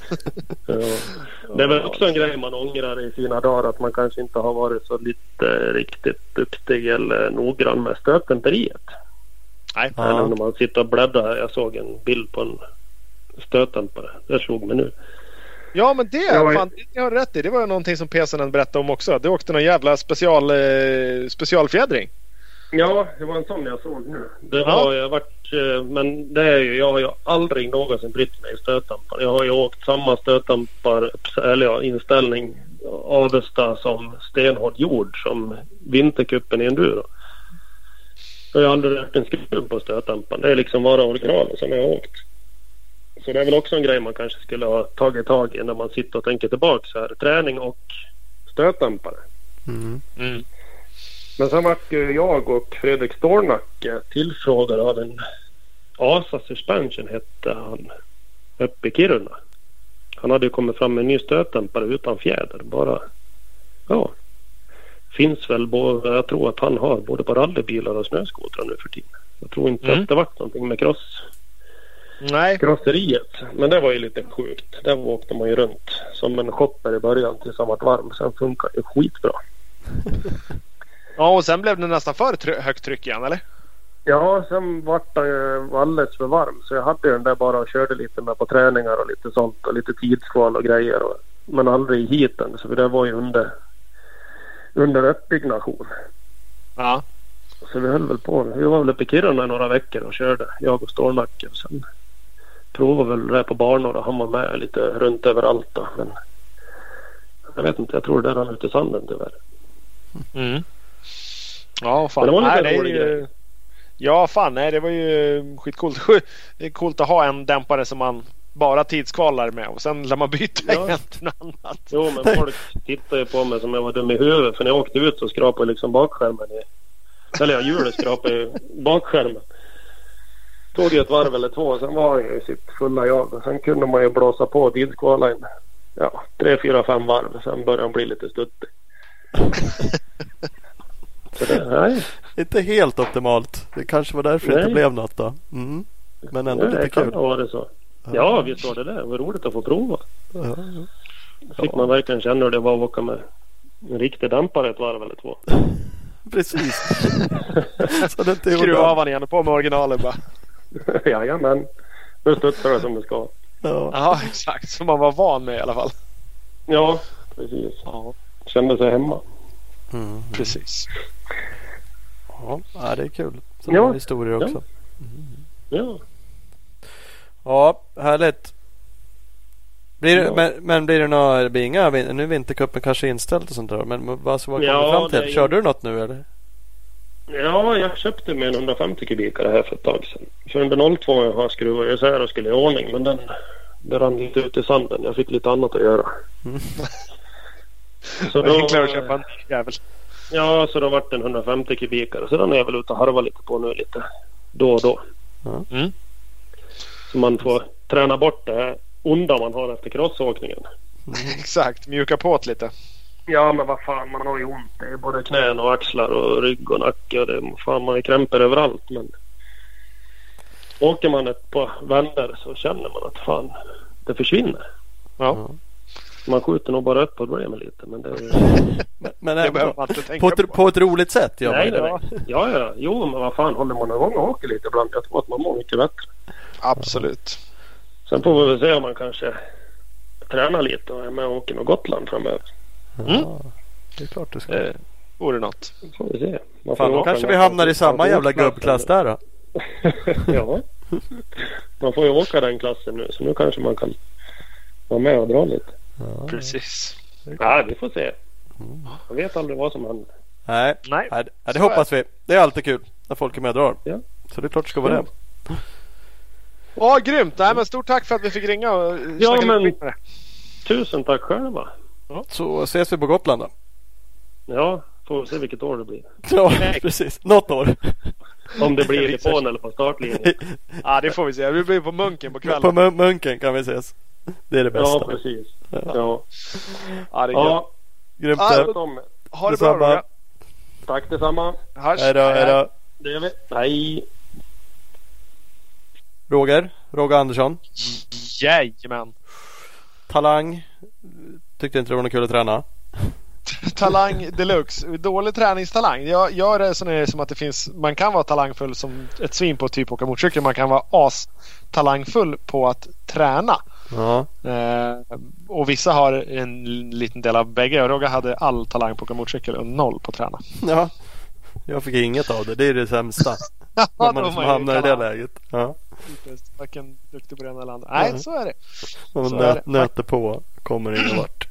Ja. Det är väl också en grej man ångrar i sina dagar, att man kanske inte har varit så lite riktigt duktig eller noggrann med stötemperiet. Nej, eller när man sitter och bläddrar. Jag såg en bild på en stötdämpare. Det slog mig nu. Ja, men det jag fan, jag har rätt i. Det var ju någonting som P S N berättade om också. Det åkte någon jävla special eh, specialfjädring. Ja, det var en sån jag såg nu. Det ja. har jag varit, men det är ju, jag har ju aldrig någonsin brytt mig i stötdämpare. Jag har ju åkt samma stötdämpare eller ja, inställning Avesta som stenhård jord som vinterkuppen i enduro. Jag har aldrig rört en skruv på stötdämparen. Det är liksom bara original som jag har åkt. Så det är väl också en grej man kanske skulle ha tagit tag i när man sitter och tänker tillbaka så här. Träning och stötdämpare. Mm. Mm. Men sen var jag och Fredrik Stornack tillfrågade av en Asa Suspension hette han uppe i Kiruna. Han hade ju kommit fram med en ny stötdämpare utan fjäder. Bara, ja... finns väl både, jag tror att han har både på rallybilar och snöskotrar nu för tiden. Jag tror inte mm. att det varit någonting med cross. Nej. Crosseriet. Men det var ju lite sjukt. Där åkte man ju runt som en shopper i början tills han var varm. Sen funkar det skitbra. Ja, och sen blev det nästan för try- högt tryck igen, eller? Ja, sen var det alldeles för varm. Så jag hade den där bara och körde lite med på träningar och lite sånt. Och lite tidskval och grejer. Och, men aldrig i heaten. Så det var ju under... under uppbyggnation. Ja. Så vi höll väl på. Vi var väl uppe i Kiruna några veckor och körde. Jag och Stornacken. Sen provade väl det på barnor och han var med lite runt överallt. Då. Men jag vet inte, jag tror det där han ute i sanden tyvärr. Mm. Ja, fan. Men det var lite nej, det är ju... Ja, fan. Nej, det var ju skitcoolt. Det är coolt att ha en dämpare som man bara tidskvalar med och sen lär man byta ja. igen till något annat. Jo, men folk tittar ju på mig som jag var dum i huvudet, för när jag åkte ut så skrapade jag liksom bakskärmen i, eller jag hjulet skrapade ju bakskärmen. Tog ju ett varv eller två och sen var jag ju sitt fulla jag och sen kunde man ju blåsa på tidskvala in ja, tre, fyra, fem varv och sen började han bli lite stuttig. Så det, nej. Inte helt optimalt. Det kanske var därför nej. det inte blev något då. Mm. Men ändå nej, lite kul. Ja, det så. Ja, vi sa det där. Det var roligt att få prova. Ja, ja. Fick man verkligen känna hur det var att åka med en riktig dampare ett varv eller två. precis. Så det inte skruva av han igen och på med originalen bara. Jajamän. Nu studsar det som det ska. Ja, Aha, exakt. Som man var van med i alla fall. Ja, precis. Ja. Kände sig hemma. Mm. Precis. Ja, det är kul. Sådana ja. historier också. Ja. Mm. ja. Ja, härligt. Blir det, ja. men, men blir det några bingar? Nu är vintercupen kanske inställt och sånt där. Men vad ska man komma ja, fram till? Det... Kör du något nu eller? Ja, jag köpte med en hundrafemtio kubikare här för ett tag sedan. För under noll två jag har skruvat jag isär och skulle i ordning. Men den, den rann lite ut i sanden. Jag fick lite annat att göra. Mm. Så då... enklare att köpa en jävel. Ja, så då vart den hundrafemtio kubikare. Så den är jag väl ute och harvar lite på nu lite. Då och då. Mm. Så man får träna bort det här onda man har efter crossåkningen. Mm, exakt, mjuka på lite. Ja, men vad fan, man har ju ont. Det är både knän och axlar och rygg och nacke. Och det, fan, man är krämper överallt. Men åker man ett par vänder så känner man att fan, det försvinner. Ja. Mm. Man skjuter nog bara upp och börjar med lite. Men det, men, men det behöver man inte tänka på. Ett, på. på ett roligt sätt. Jag nej, det, ja, ja. Jo, men vad fan, håller man igång och åker lite ibland. Jag tror att man mår mycket bättre. Absolut. Sen får vi väl se om man kanske tränar lite och är med och åker med Gotland framöver. Mm. Ja, det är klart det ska. Eh, vore något. Får vi se. Man får Fan, då kanske vi hamnar i samma jävla gruppklass där då. Ja. Man får ju åka den klassen nu, så nu kanske man kan vara med och dra lite. Ja. Precis. Ja, vi får se. Jag vet aldrig vad som händer. Nej, Nej. Nej det så hoppas vi. Det är alltid kul när folk är med och drar. Ja. Så det är klart det ska vara ja. det. Ja, oh, grymt. Nej, men stort tack för att vi fick ringa och ja, men tusen tack själva. Ja. Så ses vi på Gotland då. Ja, får se vilket år det blir. Ja, precis. Något år. Om det blir i Polen eller på startlinjen. Ja, det får vi se. Vi blir på Munken på kvällen. På M- Munken kan vi ses. Det är det bästa. Ja, precis. Ja, ja. ja det är ja. grymt. Ja, grymt. Ha det detsamma. bra. Då. Tack detsamma. Hörs. Hej då, hej då. Det gör vi. Hej. Roger, Roger Andersson. Jajamän. Talang. Tyckte inte det var något kul att träna. Talang deluxe. Dålig träningstalang. Jag, jag resonerar som att det finns, man kan vara talangfull som ett svin på typ åka motorcykel. Man kan vara as talangfull på att träna. Ja. Eh, och vissa har en liten del av bägge. Roger hade all talang på åka motorcykel och noll på att träna. Ja. Jag fick inget av det. Det är det sämsta. Ja, när man liksom hamnar i det läget. Ja. Varken duktig på det ena eller andra. Nej, mm. så är det. Så nö- är det. Nöter på kommer ingen vart.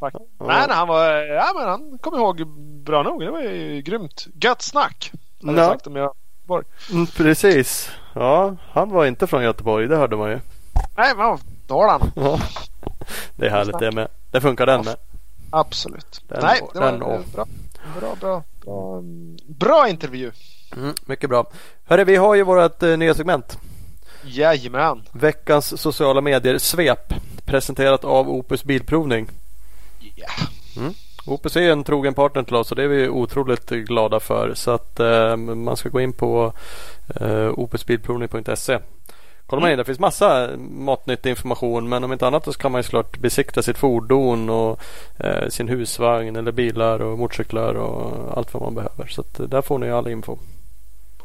Ja. Nej, han var ja, men han kom ihåg bra nog. Det var ju grymt. Gött snack. Hade jag sagt om jag var. Mm, precis. Ja, han var inte från Göteborg, det hörde man ju. Nej, men då han. Ja. Det är härligt det med. Det funkar den med. Absolut. Den Nej, var, det var bra. bra. Bra, bra, bra. Bra intervju. Mm, mycket bra. Hörru, vi har ju vårt eh, nya segment. Jajamän. Veckans sociala medier svep, presenterat av Opus Bilprovning. Yeah. Mm. Opus är en trogen partner till oss och det är vi otroligt glada för. Så att eh, man ska gå in på eh, opusbilprovning punkt se. Kolla man in, det finns massa matnyttig information, men om inte annat så kan man ju såklart besikta sitt fordon och eh, sin husvagn eller bilar och motorcyklar och allt vad man behöver. Så att, där får ni all info.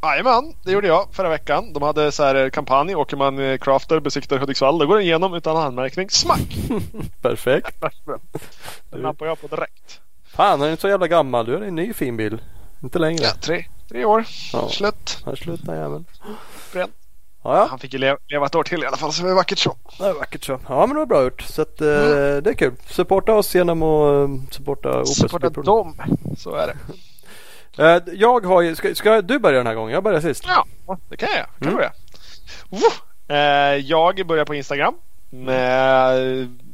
Jajamän, det gjorde jag förra veckan. De hade så här kampanj, åker man crafter, besiktar Hudiksvall, då går den igenom utan anmärkning. Smack! Perfekt. Den nappar jag på direkt. Fan, den är inte så jävla gammal, du har en ny fin bil. Inte längre. Ja, tre, tre år. Ja. Slut. Här slutar jäveln. Bränt. Ja, ja. Han fick ju leva, leva ett år till i alla fall, så det var vackert så. Det var vackert så. Ja, men det var bra gjort. Så att, eh, mm. det är kul. Supporta oss genom att supporta Opus. Supporta dem, så är det. eh, jag har ju, ska, ska du börja den här gången? Jag börjar sist. Ja, det kan jag. Kan mm. börja. Eh, jag börjar på Instagram. Med,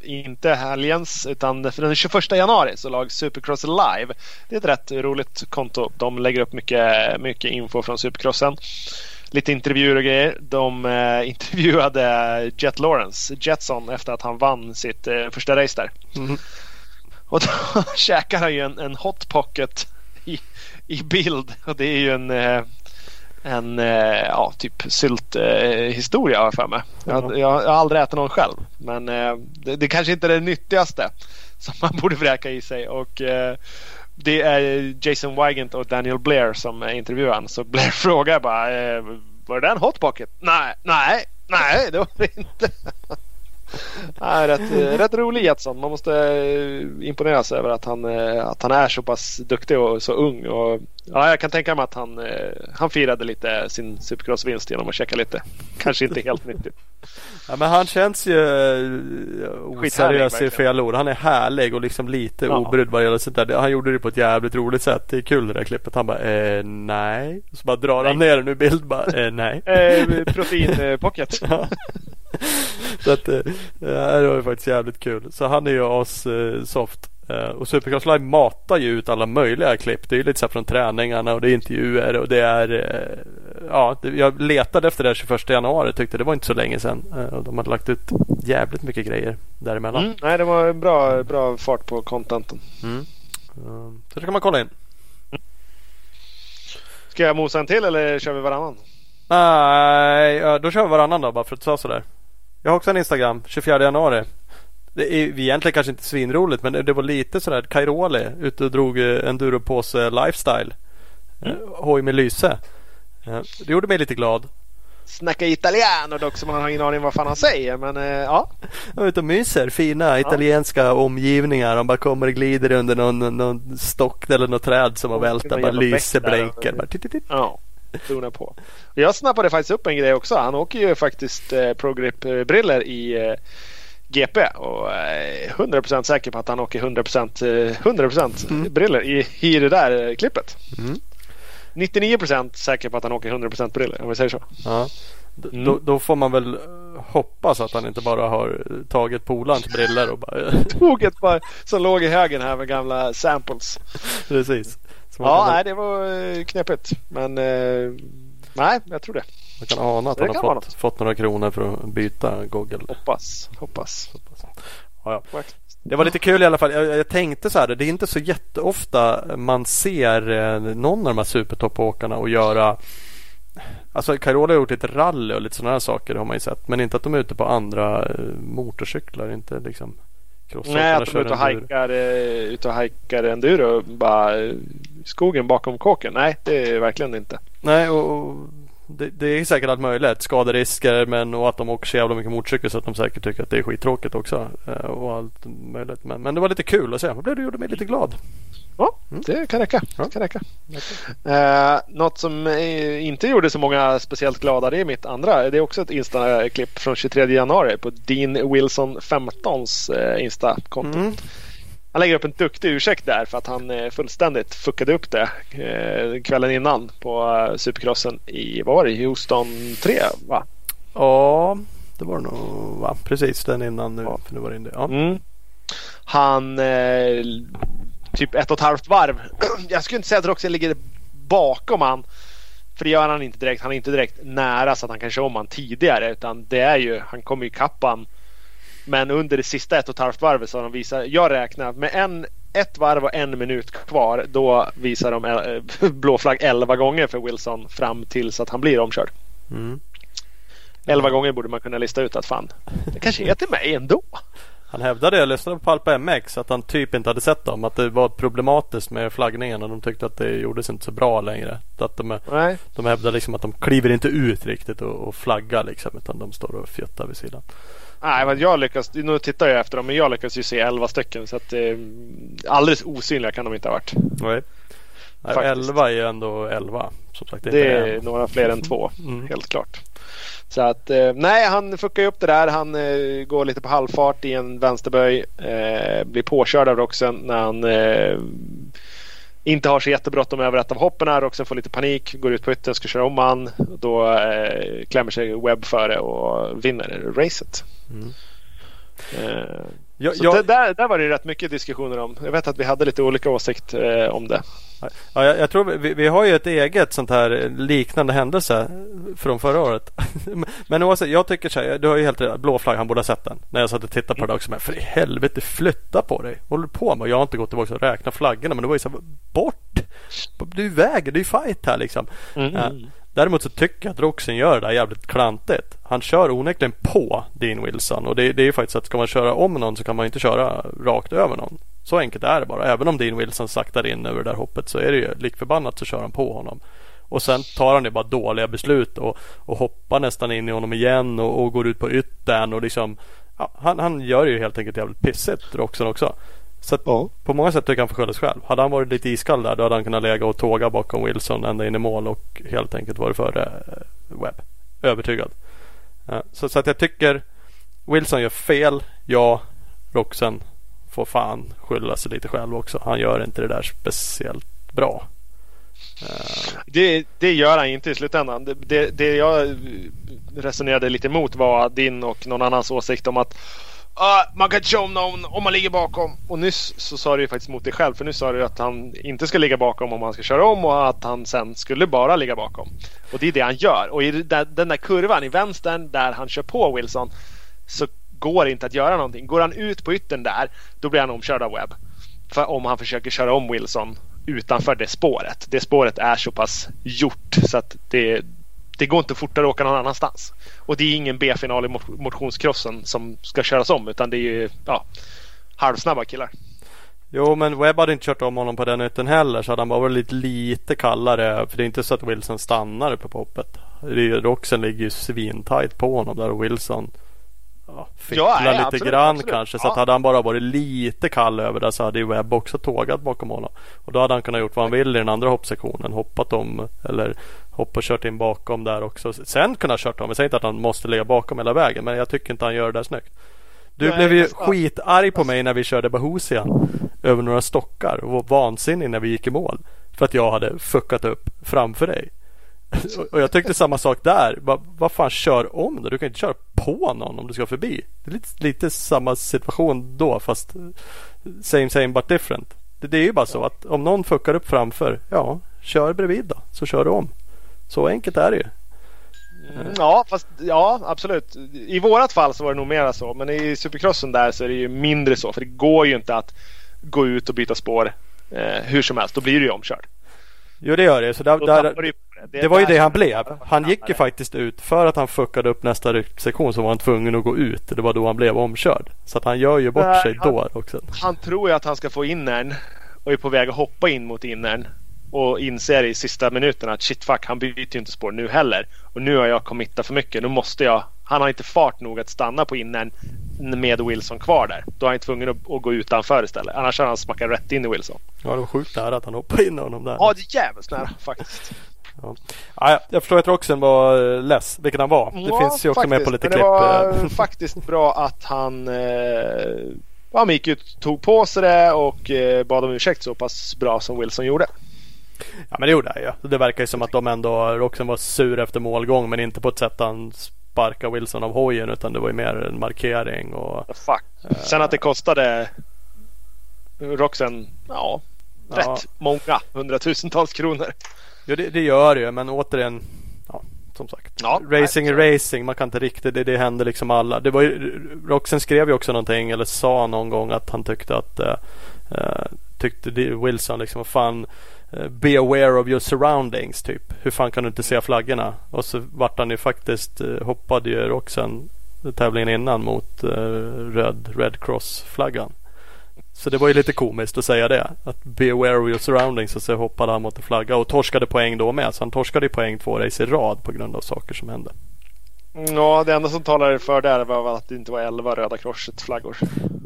inte helgens, utan den tjugoförsta januari så lag Supercross Live. Det är ett rätt roligt konto. De lägger upp mycket, mycket info från Supercrossen. Lite intervjuer och grejer. De eh, intervjuade Jet Lawrence Jetson efter att han vann sitt eh, första race där. Mm. Och då käkar han ju en, en hot pocket i, i bild. Och det är ju en eh, en eh, ja, typ sylt eh, historia för mig. Jag, jag har aldrig ätit någon själv. Men eh, det, det kanske inte är det nyttigaste som man borde vräka i sig. Och eh, det är Jason Wygant och Daniel Blair som intervjuar han. Så Blair frågar bara, eh, var det en hot pocket? Nej, nej, nej, det var det inte. Nej, rätt, rätt rolig Jansson. Man måste imponeras över att han, att han är så pass duktig och så ung. Och, ja, jag kan tänka mig att han, han firade lite sin supercrossvinst genom att checka lite. Kanske inte helt nyttigt. Ja, men han känns ju oseriös i fel ord. Han är härlig och liksom lite ja. obrydd vad gäller sånt där. Han gjorde det på ett jävligt roligt sätt. Det är kul det där klippet. Han bara, eh, nej. Och så bara drar nej. han ner en ur bild. Bara, eh, nej. Eh, proteinpocket. Ja. Så att, äh, det var ju faktiskt jävligt kul. Så han är ju oss äh, soft äh, och Supercross Live matar ju ut alla möjliga klipp. Det är ju lite så här från träningarna och det är intervjuer och det är äh, ja, det, jag letade efter det här tjugoförsta januari, tyckte det var inte så länge sedan äh, och de hade lagt ut jävligt mycket grejer däremellan. Mm, nej, det var en bra, bra fart på contenten. Mm. äh, Så det kan man kolla in. Ska jag mosa en till eller kör vi varannan? Nej, äh, då kör vi varannan då, bara för att säga sådär. Jag har också en Instagram, tjugofjärde januari. Det är egentligen kanske inte svinroligt, men det var lite sådär Cairoli ute och drog enduropåse lifestyle. Mm. Hoj med lyse. Det gjorde mig lite glad. Snacka italiano dock, som man har ingen aning vad fan han säger, men ja. De är ute och myser, fina italienska ja. omgivningar. De bara kommer och glider under någon, någon stock eller något träd som har vältat. Bara lyser, blänker. Ja. Trona på. Jag snappade faktiskt upp en grej också. Han åker ju faktiskt eh, ProGrip-briller i eh, G P och eh, hundra procent säker på att han åker hundra procent, hundra procent mm. briller i, i det där eh, klippet. Mm. nittionio procent säker på att han åker hundra procent briller, om vi säger så. Ja. D- mm. då, då får man väl hoppas att han inte bara har tagit polarns briller och bara tåget bara som låg i högen här med gamla samples. Precis. Ja, kan... nej, det var knepigt. Men eh, nej, jag tror det. Man kan ana att det han har fått, fått några kronor för att byta Google. Hoppas, hoppas, hoppas. Ja, ja. Det var lite kul i alla fall. Jag, jag tänkte så här, det är inte så jätteofta man ser någon av de här supertoppåkarna och göra. Alltså Carola har gjort ett rally och lite sådana här saker, det har man ju sett. Men inte att de är ute på andra motorcyklar, inte liksom. Nej, att de är ute och hajkar enduro och bara skogen bakom kåken. Nej, det är verkligen inte. Nej, och, och det, det är säkert allt möjligt. Skaderisker, men och att de åker så jävla mycket motorcykel så att de säkert tycker att det är skittråkigt också. Och allt möjligt. Men, men det var lite kul att se. Vad blev det? Gjorde mig lite glad. Ja, det kan räcka. Det kan räcka. Eh, något som inte gjorde så många speciellt glada, det är mitt andra. Det är också ett Insta-klipp från tjugotredje januari på Dean Wilson femtons Insta-konto. Mm. Han lägger upp en duktig ursäkt där för att han fullständigt fuckade upp det eh, kvällen innan på Supercrossen i, vad var det, Houston tre, va? Ja, det var nog, va? Precis, den innan nu. Ja. För nu var det in det. Ja. Mm. Han... Eh, typ ett och ett halvt varv. Jag skulle inte säga att Roxen ligger bakom han, för det gör han inte direkt. Han är inte direkt nära så att han kan köra om han tidigare, utan det är ju, han kommer ju kappan. Men under det sista ett och ett halvt varvet så har de visat, jag räknar med en, ett varv och en minut kvar, då visar de äh, blåflagg elva gånger för Wilson fram tills att han blir omkörd. Mm. elva gånger borde man kunna lista ut att fan, det kanske är till mig ändå. Han hävdade, jag lyssnade på Palpa M X, att han typ inte hade sett dem, att det var problematiskt med flaggningen och de tyckte att det gjordes inte så bra längre. Att de, de hävdade liksom att de kliver inte ut riktigt och, och flaggar liksom, utan de står och fjuttar vid sidan. Nej, men jag lyckas, nu tittar jag efter dem, men jag lyckas ju se elva stycken, så att eh, alldeles osynliga kan de inte ha varit. Nej. elva är ju ändå elva, som sagt. Det, det är en. Några fler än två, mm. helt klart. Så att, eh, nej, han fuckar ju upp det där. Han eh, går lite på halvfart i en vänsterböj, eh, blir påkörd av Roxen när han eh, inte har så jättebråttom över ett av hopperna. Roxen får lite panik, går ut på ytten, ska köra om han. Då eh, klämmer sig Webb före och vinner racet. Mm. Eh, jag, så jag... Det, där, där var det rätt mycket diskussioner om. Jag vet att vi hade lite olika åsikt eh, om det. Ja, jag, jag tror vi, vi har ju ett eget sånt här liknande händelse från förra året. Men oavsett, jag tycker så här, du har ju helt rätt, blå flagg, han borde ha sett den. När jag satt och tittade på det också, men för i helvete, flytta på dig. Håller på med, jag har inte gått tillbaka och räknat flaggorna, men det var ju så här, bort. Du väger, det är ju fight här liksom. Mm. Ja. Däremot så tycker jag att Roxen gör det jävligt klantigt. Han kör onekligen på Dean Wilson, och det, det är ju faktiskt att ska man köra om någon så kan man inte köra rakt över någon. Så enkelt är det bara. Även om Dean Wilson saktar in över det där hoppet, så är det ju likförbannat så kör han på honom. Och sen tar han ju bara dåliga beslut och, och hoppar nästan in i honom igen och, och går ut på yttern och liksom, ja, han, han gör ju helt enkelt jävligt pissigt Roxen också. Så att ja. På många sätt tycker han för sig själv. Hade han varit lite iskall där, då hade han kunnat lägga och tåga bakom Wilson ända in i mål och helt enkelt varit före Webb. Övertygad. Så, så att jag tycker Wilson gör fel. Ja, Roxen får fan skylla sig lite själv också. Han gör inte det där speciellt bra. Det, det gör han inte i slutändan. Det, det, det jag resonerade lite emot var din och någon annans åsikt om att uh, man kan köra om någon om man ligger bakom. Och nyss så sa du ju faktiskt mot dig själv, för nu sa du att han inte ska ligga bakom om han ska köra om, och att han sen skulle bara ligga bakom. Och det är det han gör. Och i den där kurvan i vänstern där han kör på Wilson, så går det inte att göra någonting. Går han ut på ytten där, då blir han omkörd av Webb. För om han försöker köra om Wilson utanför det spåret. Det spåret är så pass gjort så att det, det går inte fortare att åka någon annanstans. Och det är ingen B-final i motionskrossen som ska köras om, utan det är ju ja, halvsnabba killar. Jo, men Webb hade inte kört om honom på den ytan heller, så hade han bara varit lite, lite kallare. För det är inte så att Wilson stannar uppe på hoppet. Roxen ligger ju svintajt på honom där, och Wilson ja, ficklar ja, lite absolut, grann absolut. Kanske. Så ja. Att hade han bara varit lite kall över det, så hade ju Webb också tågat bakom honom. Och då hade han kunnat gjort vad han vill i den andra hoppsektionen. Hoppat om eller hoppat och kört in bakom där också. Sen kunna ha kört om. Jag säger inte att han måste ligga bakom hela vägen, men jag tycker inte han gör det där snyggt. Du Nej, blev ju ja. skitarg på mig när vi körde Bahusian över några stockar och var vansinnig när vi gick i mål för att jag hade fuckat upp framför dig. Och jag tyckte samma sak där. Vad va fan, kör om då? Du kan inte köra på någon om du ska förbi. Det är lite, lite samma situation då, fast same same but different. Det, det är ju bara så att om någon fuckar upp framför, ja, kör bredvid då, så kör du om. Så enkelt är det ju. Mm. Ja, fast, ja, absolut. I vårat fall så var det nog mera så, men i supercrossen där så är det ju mindre så, för det går ju inte att gå ut och byta spår eh, hur som helst, då blir du ju omkörd. Jo, det gör det. Så där, där, det, det, det var ju det han blev. Han gick ju faktiskt ut för att han fuckade upp nästa rycksektion, så var han tvungen att gå ut. Det var då han blev omkörd. Så att han gör ju bort där, sig han, då också. Han tror ju att han ska få innern och är på väg att hoppa in mot innern, och inser i sista minuten att shit fuck, han byter ju inte spår nu heller. Och nu har jag committat för mycket. Nu måste jag. Han har inte fart nog att stanna på innern med Wilson kvar där. Då är han tvungen att, att gå utanför istället. Annars har han smackat rätt in i Wilson. Ja, det var sjukt där att han hoppade in honom där. Ja, det är jävligt nära faktiskt. Ja. Ja, jag förstår att Roxen var less, vilket han var. Det ja, finns ju också faktiskt, med på lite klipp. Det var faktiskt bra att han... Eh... han gick ut, tog på sig det och eh, bad om ursäkt så pass bra som Wilson gjorde. Ja, men det gjorde han ju. Det verkar ju som att de ändå... Roxen var sur efter målgång, men inte på ett sätt han sparkade Wilson av hojen, utan det var ju mer en markering. Och, fuck. Eh... Sen att det kostade Roxen, ja, rätt ja. många hundratusentals kronor. Ja, det, det gör ju, men återigen, ja, som sagt. Ja, racing är racing, man kan inte riktigt, det, det händer liksom alla. Det var ju, Roxen skrev ju också någonting, eller sa någon gång att han tyckte att eh, tyckte Wilson liksom, fan, be aware of your surroundings typ. Hur fan kan du inte se flaggorna? Och så vart han ju faktiskt, hoppade ju Roxen tävlingen innan mot eh, röd, Red Cross-flaggan. Så det var ju lite komiskt att säga det. Att be aware of your surroundings, och så hoppade han mot en flagga och torskade poäng då med. Så han torskade poäng två race i rad på grund av saker som hände. Ja, det enda som talade för där var att det inte var elva röda korsets flaggor.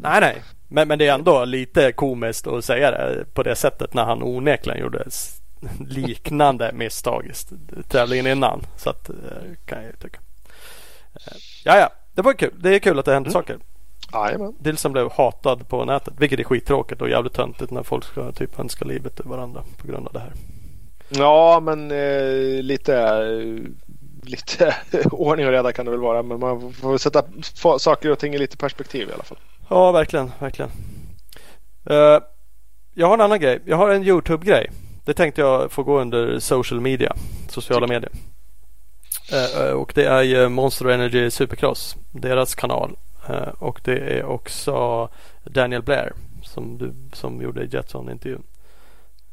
Nej, nej. Men, men det är ändå lite komiskt att säga det på det sättet när han onekligen gjorde liknande misstag tävlingen innan. Så att, kan jag tycka. Ja, ja. Det var kul. Det är kul att det hände mm. saker. Dilsen blev hatad på nätet, vilket är skittråkigt och jävligt töntigt när folk ska typ önska livet till varandra på grund av det här. Ja, men eh, lite lite ordning och reda kan det väl vara, men man får sätta f- saker och ting i lite perspektiv i alla fall. Ja, verkligen, verkligen. Uh, jag har en annan grej. Jag har en YouTube-grej. Det tänkte jag få gå under social media, sociala medier. Uh, uh, och det är ju Monster Energy Supercross, deras kanal. Uh, och det är också Daniel Blair som, du, som gjorde Jetson-intervjun.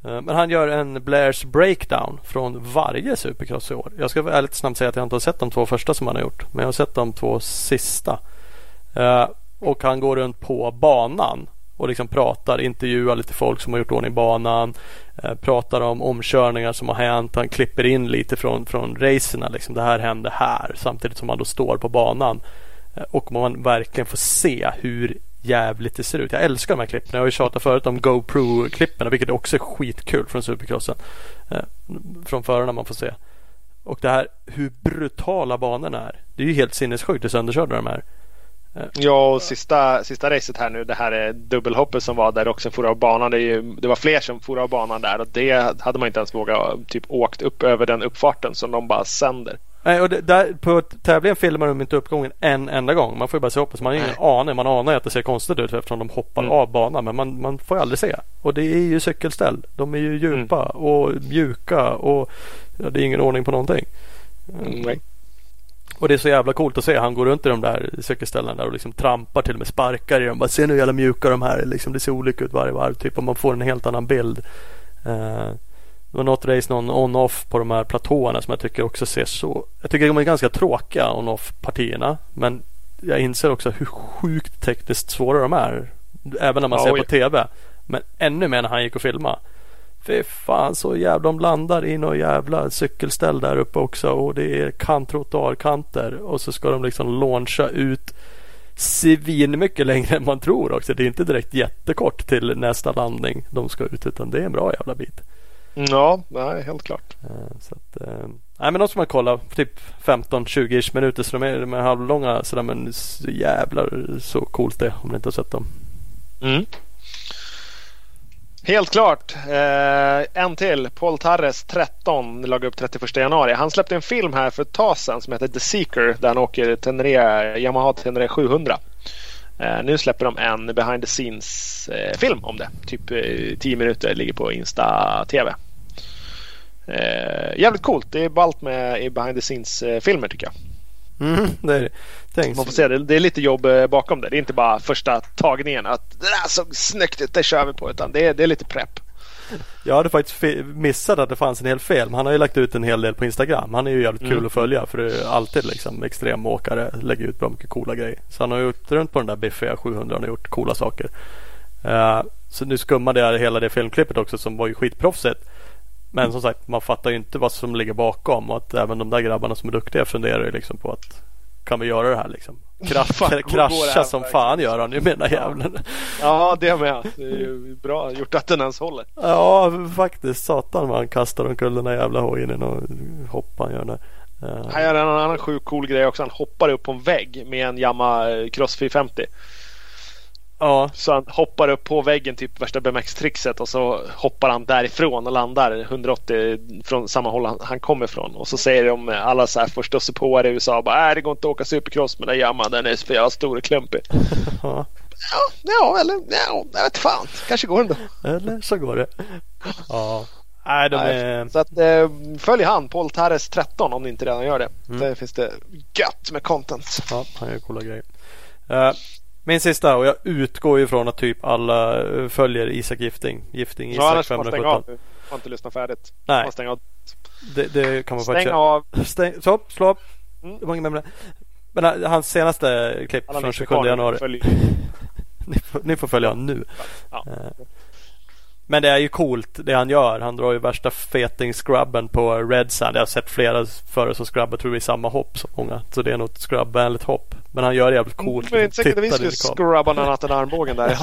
Uh, men han gör en Blairs breakdown från varje Supercross i år. Jag ska ärligt snabbt säga att jag inte har sett de två första som han har gjort, men jag har sett de två sista. Uh, och han går runt på banan och liksom pratar, intervjuar lite folk som har gjort ordning i banan, eh, pratar om omkörningar som har hänt. Han klipper in lite från, från racerna, liksom, det här hände här, samtidigt som han då står på banan, eh, och man verkligen får se hur jävligt det ser ut. Jag älskar de här klippen. Jag har ju tjatat förut om GoPro-klipperna, vilket också är skitkul från Supercrossen, eh, från förarna man får se. Och det här, hur brutala banorna är, det är ju helt sinnessjukt hur sönderkörda de här. Ja, och sista, sista racet här nu, det här är dubbelhoppet som var där också, for av banan, det, är ju, det var fler som for av banan där, och det hade man inte ens vågat, typ åkt upp över den uppfarten som de bara sänder. Nej, och det, där, på tävlingen filmar de inte uppgången en enda gång, man får ju bara se upp, så man har ingen aning, man anar att det ser konstigt ut eftersom de hoppar mm. av banan, men man, man får ju aldrig se, och det är ju cykelställ, de är ju djupa mm. och mjuka, och ja, det är ingen ordning på någonting. Mm. Nej. Och det är så jävla coolt att se. Han går runt i de där cykelställen där och liksom trampar, till och med sparkar i dem. Bara, se nu hur jävla mjuka de här. Liksom, det ser olika ut varje varv. Typ, och man får en helt annan bild. Eh, det var något race, någon on-off på de här platåerna som jag tycker också ser så... Jag tycker de är ganska tråkiga, on-off-partierna. Men jag inser också hur sjukt tekniskt svåra de är. Även när man ser på tv. Men ännu mer när han gick och filmade. Fy fan, så jävla de landar i någon jävla cykelställ där uppe också, och det är kantrotarkanter, och så ska de liksom launcha ut svin mycket längre än man tror också. Det är inte direkt jättekort till nästa landning de ska ut, utan det är en bra jävla bit. Ja, nej, helt klart. Så att, nej, men de som man kollar typ femton till tjugo minuter, så de är med halvlånga, så där, men så jävlar så coolt det, om ni inte har sett dem. Mm. Helt klart. Eh, en till. Paul Tarres, tretton, lagade upp trettioförsta januari. Han släppte en film här för ett tag sedan som heter The Seeker, där han åker Tenere, Yamaha Tenere sjuhundra. Eh, nu släpper de en behind the scenes eh, film om det. Typ eh, tio minuter, ligger på Insta-tv. Eh, jävligt coolt. Det är ballt med i behind the scenes eh, filmer tycker jag. Mm, det är det. Man får se, det är lite jobb bakom det. Det är inte bara första tagningen att det där såg snyggt ut, det kör vi på, utan det är, det är lite prepp. Jag hade faktiskt missat att det fanns en hel film. Han har ju lagt ut en hel del på Instagram. Han är ju jävligt mm. kul att följa, för det är alltid liksom extremåkare, lägger ut bra mycket coola grejer. Så han har gjort runt på den där biffiga sjuhundra, han har gjort coola saker. uh, Så nu skummade jag hela det filmklippet också, som var ju skitproffsigt. Men som sagt, man fattar ju inte vad som ligger bakom, och att även de där grabbarna som är duktiga funderar ju liksom på att kan vi göra det här liksom? Krascha, krascha som fan gör han ju, menar jävlen. Ja, det med. Det är ju bra gjort att den ens håller. Ja, faktiskt. Satan, man kastar de kullarna jävla hojen och hoppar gör det. Uh... Här är en annan sjuk cool grej också. Han hoppar upp på en vägg med en Yamaha Cross fyrahundrafemtio. Ja. Så han hoppar upp på väggen, typ värsta B M X-trixet, och så hoppar han därifrån och landar hundraåttio från samma håll han, han kommer ifrån. Och så säger de alla så här första supportrar i U S A bara, äh, det går inte att åka supercross med den jamman, den är för jävla stor och klumpig. Ja, ja, eller ja, jag vet fan, kanske går det då. Eller så går det. Ja. Nej, de är... Så att, följ han, Paul Tarres tretton, om ni inte redan gör det. Mm. Där finns det gött med content. Ja, han gör coola grejer. Uh... Min sista, och jag utgår ju från att typ alla följer Isak Gifting. Gifting Isak, ja, femhundrasjutton. Av. Du får inte lyssna färdigt. Nej. Stäng av. Det, det kan man stäng faktiskt av. Stäng, så, slå upp. Mm. Det var ingen med det. Men hans senaste klipp alla från tjugosjunde januari. ni, får, ni får följa honom nu. Ja. Ja. Men det är ju coolt det han gör. Han drar ju värsta feting-scrubben på Red Sand. Jag har sett flera före som scrubbar, tror jag, i samma hopp som många. Så det är något scrubbvänligt hopp. Men han gör det jävligt coolt. Men det är inte säkert att vi skulle scrubba någon annat än armbågen där.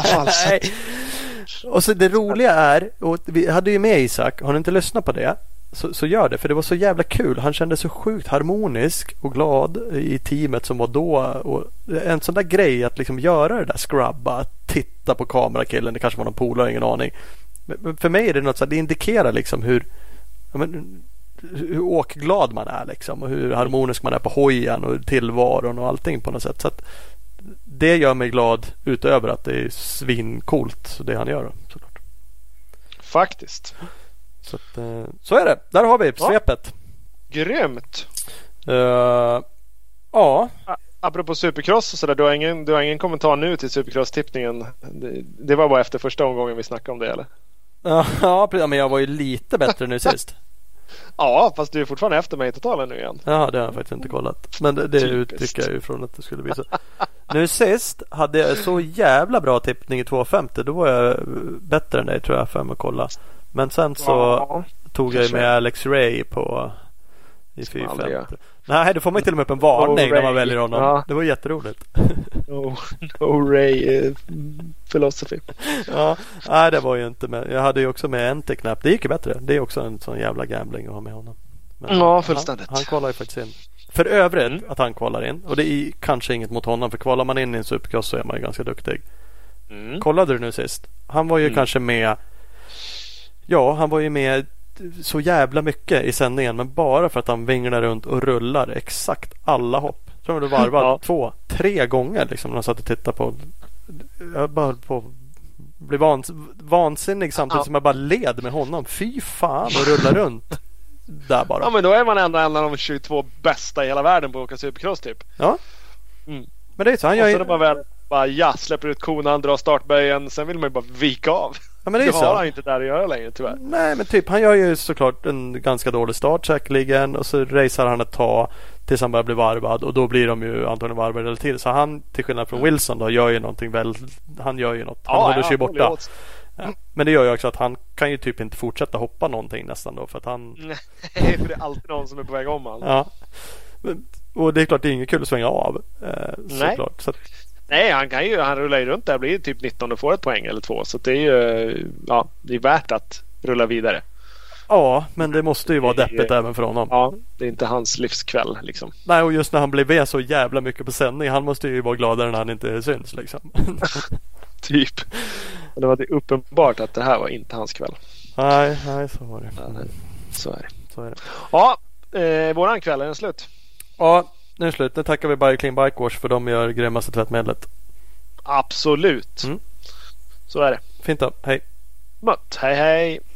Nej. Och så det roliga är, och vi hade ju med Isak, har ni inte lyssnat på det, så, så gör det, för det var så jävla kul. Han kände så sjukt harmonisk och glad i teamet som var då, och en sån där grej att liksom göra det där scrubba, titta på kamerakillen, det kanske var någon polare, ingen aning. Men för mig är det något så att det indikerar liksom hur, ja, men, hur åkglad man är liksom, och hur harmonisk man är på hojen och tillvaron och allting på något sätt. Så att det gör mig glad, utöver att det är svincoolt det han gör då, såklart. Faktiskt. Så, att, så är det. Där har vi svepet. Ja. Grymt. Uh, ja. Apropå Supercross och sådär, du har ingen, du har ingen kommentar nu till Supercross-tippningen. Det, det var bara efter första omgången vi snackade om det, eller? Ja, men jag var ju lite bättre nu sist. Ja, fast du är fortfarande efter mig i totalen nu igen. Ja, det har jag faktiskt inte kollat. Men det, det utgick jag ju från att det skulle bli så. Nu sist hade jag så jävla bra tippning i två femtio. Då var jag bättre än dig tror jag för mig att kolla. Men sen så ja, tog jag med Alex Ray på i fyra femtio. Nej, då får man ju till och med upp en varning no när man väljer honom. Ja. Det var jätteroligt. No, no Ray uh, philosophy. Ja, nej, det var ju inte med. Jag hade ju också med en teknapp. Det gick ju bättre. Det är också en sån jävla gambling att ha med honom. Men ja, fullständigt. Han, han kollar ju faktiskt in. För övrigt mm. att han kvalar in. Och det är kanske inget mot honom. För kvalar man in i en supercross så är man ju ganska duktig. Mm. Kollade du nu sist? Han var ju mm. kanske med... Ja, han var ju med... så jävla mycket i sändningen, men bara för att han vinglar runt och rullar exakt alla hopp. Jag tror det var bara ja. två, tre gånger liksom när han satt och tittade på. Jag bara på blev vans, vansinnig samtidigt ja. som jag bara led med honom. Fy fan och rullar runt där bara. Ja, men då är man ändå en av de tjugotvå bästa i hela världen på att åka supercross typ. Ja. Mm. Men det är så han gör. Och så är... bara väl bara ja, släpper ut konan, drar startböjen, sen vill man ju bara vika av. Ja, men det är så. Har han inte där att göra längre tyvärr. Nej, men typ han gör ju såklart en ganska dålig start säkerligen och så racear han ett tag tills han bara blir varvad och då blir de ju antagligen varvade eller till. Så han till skillnad från Wilson då gör ju någonting väl, han gör ju något. Han ja, håller sig ja, borta. Ja. Men det gör ju också att han kan ju typ inte fortsätta hoppa någonting nästan då för att han nej, för det är alltid någon som är på väg om han. Ja. Och det är klart det är inget kul att svänga av såklart. Så att... Nej, han kan ju han rullar ju runt där, blir typ nitton och får ett poäng eller två, så det är ju ja, det är värt att rulla vidare. Ja, men det måste ju vara deppigt även för honom. Ja, det är inte hans livskväll liksom. Nej, och just när han blev med så jävla mycket på sändning, han måste ju vara gladare när han inte syns liksom. Typ. Men det var det uppenbart att det här var inte hans kväll. Nej, nej, så var det. Ja, nej. Så är det. Så är det. Ja, eh, våran kväll är den slut. Ja. Nu är det slut. Nu tackar vi Bike Clean Bike Wash för de gör grymmaste tvättmedlet. Absolut. Mm. Så är det. Fint då. Hej. Mött. Hej hej.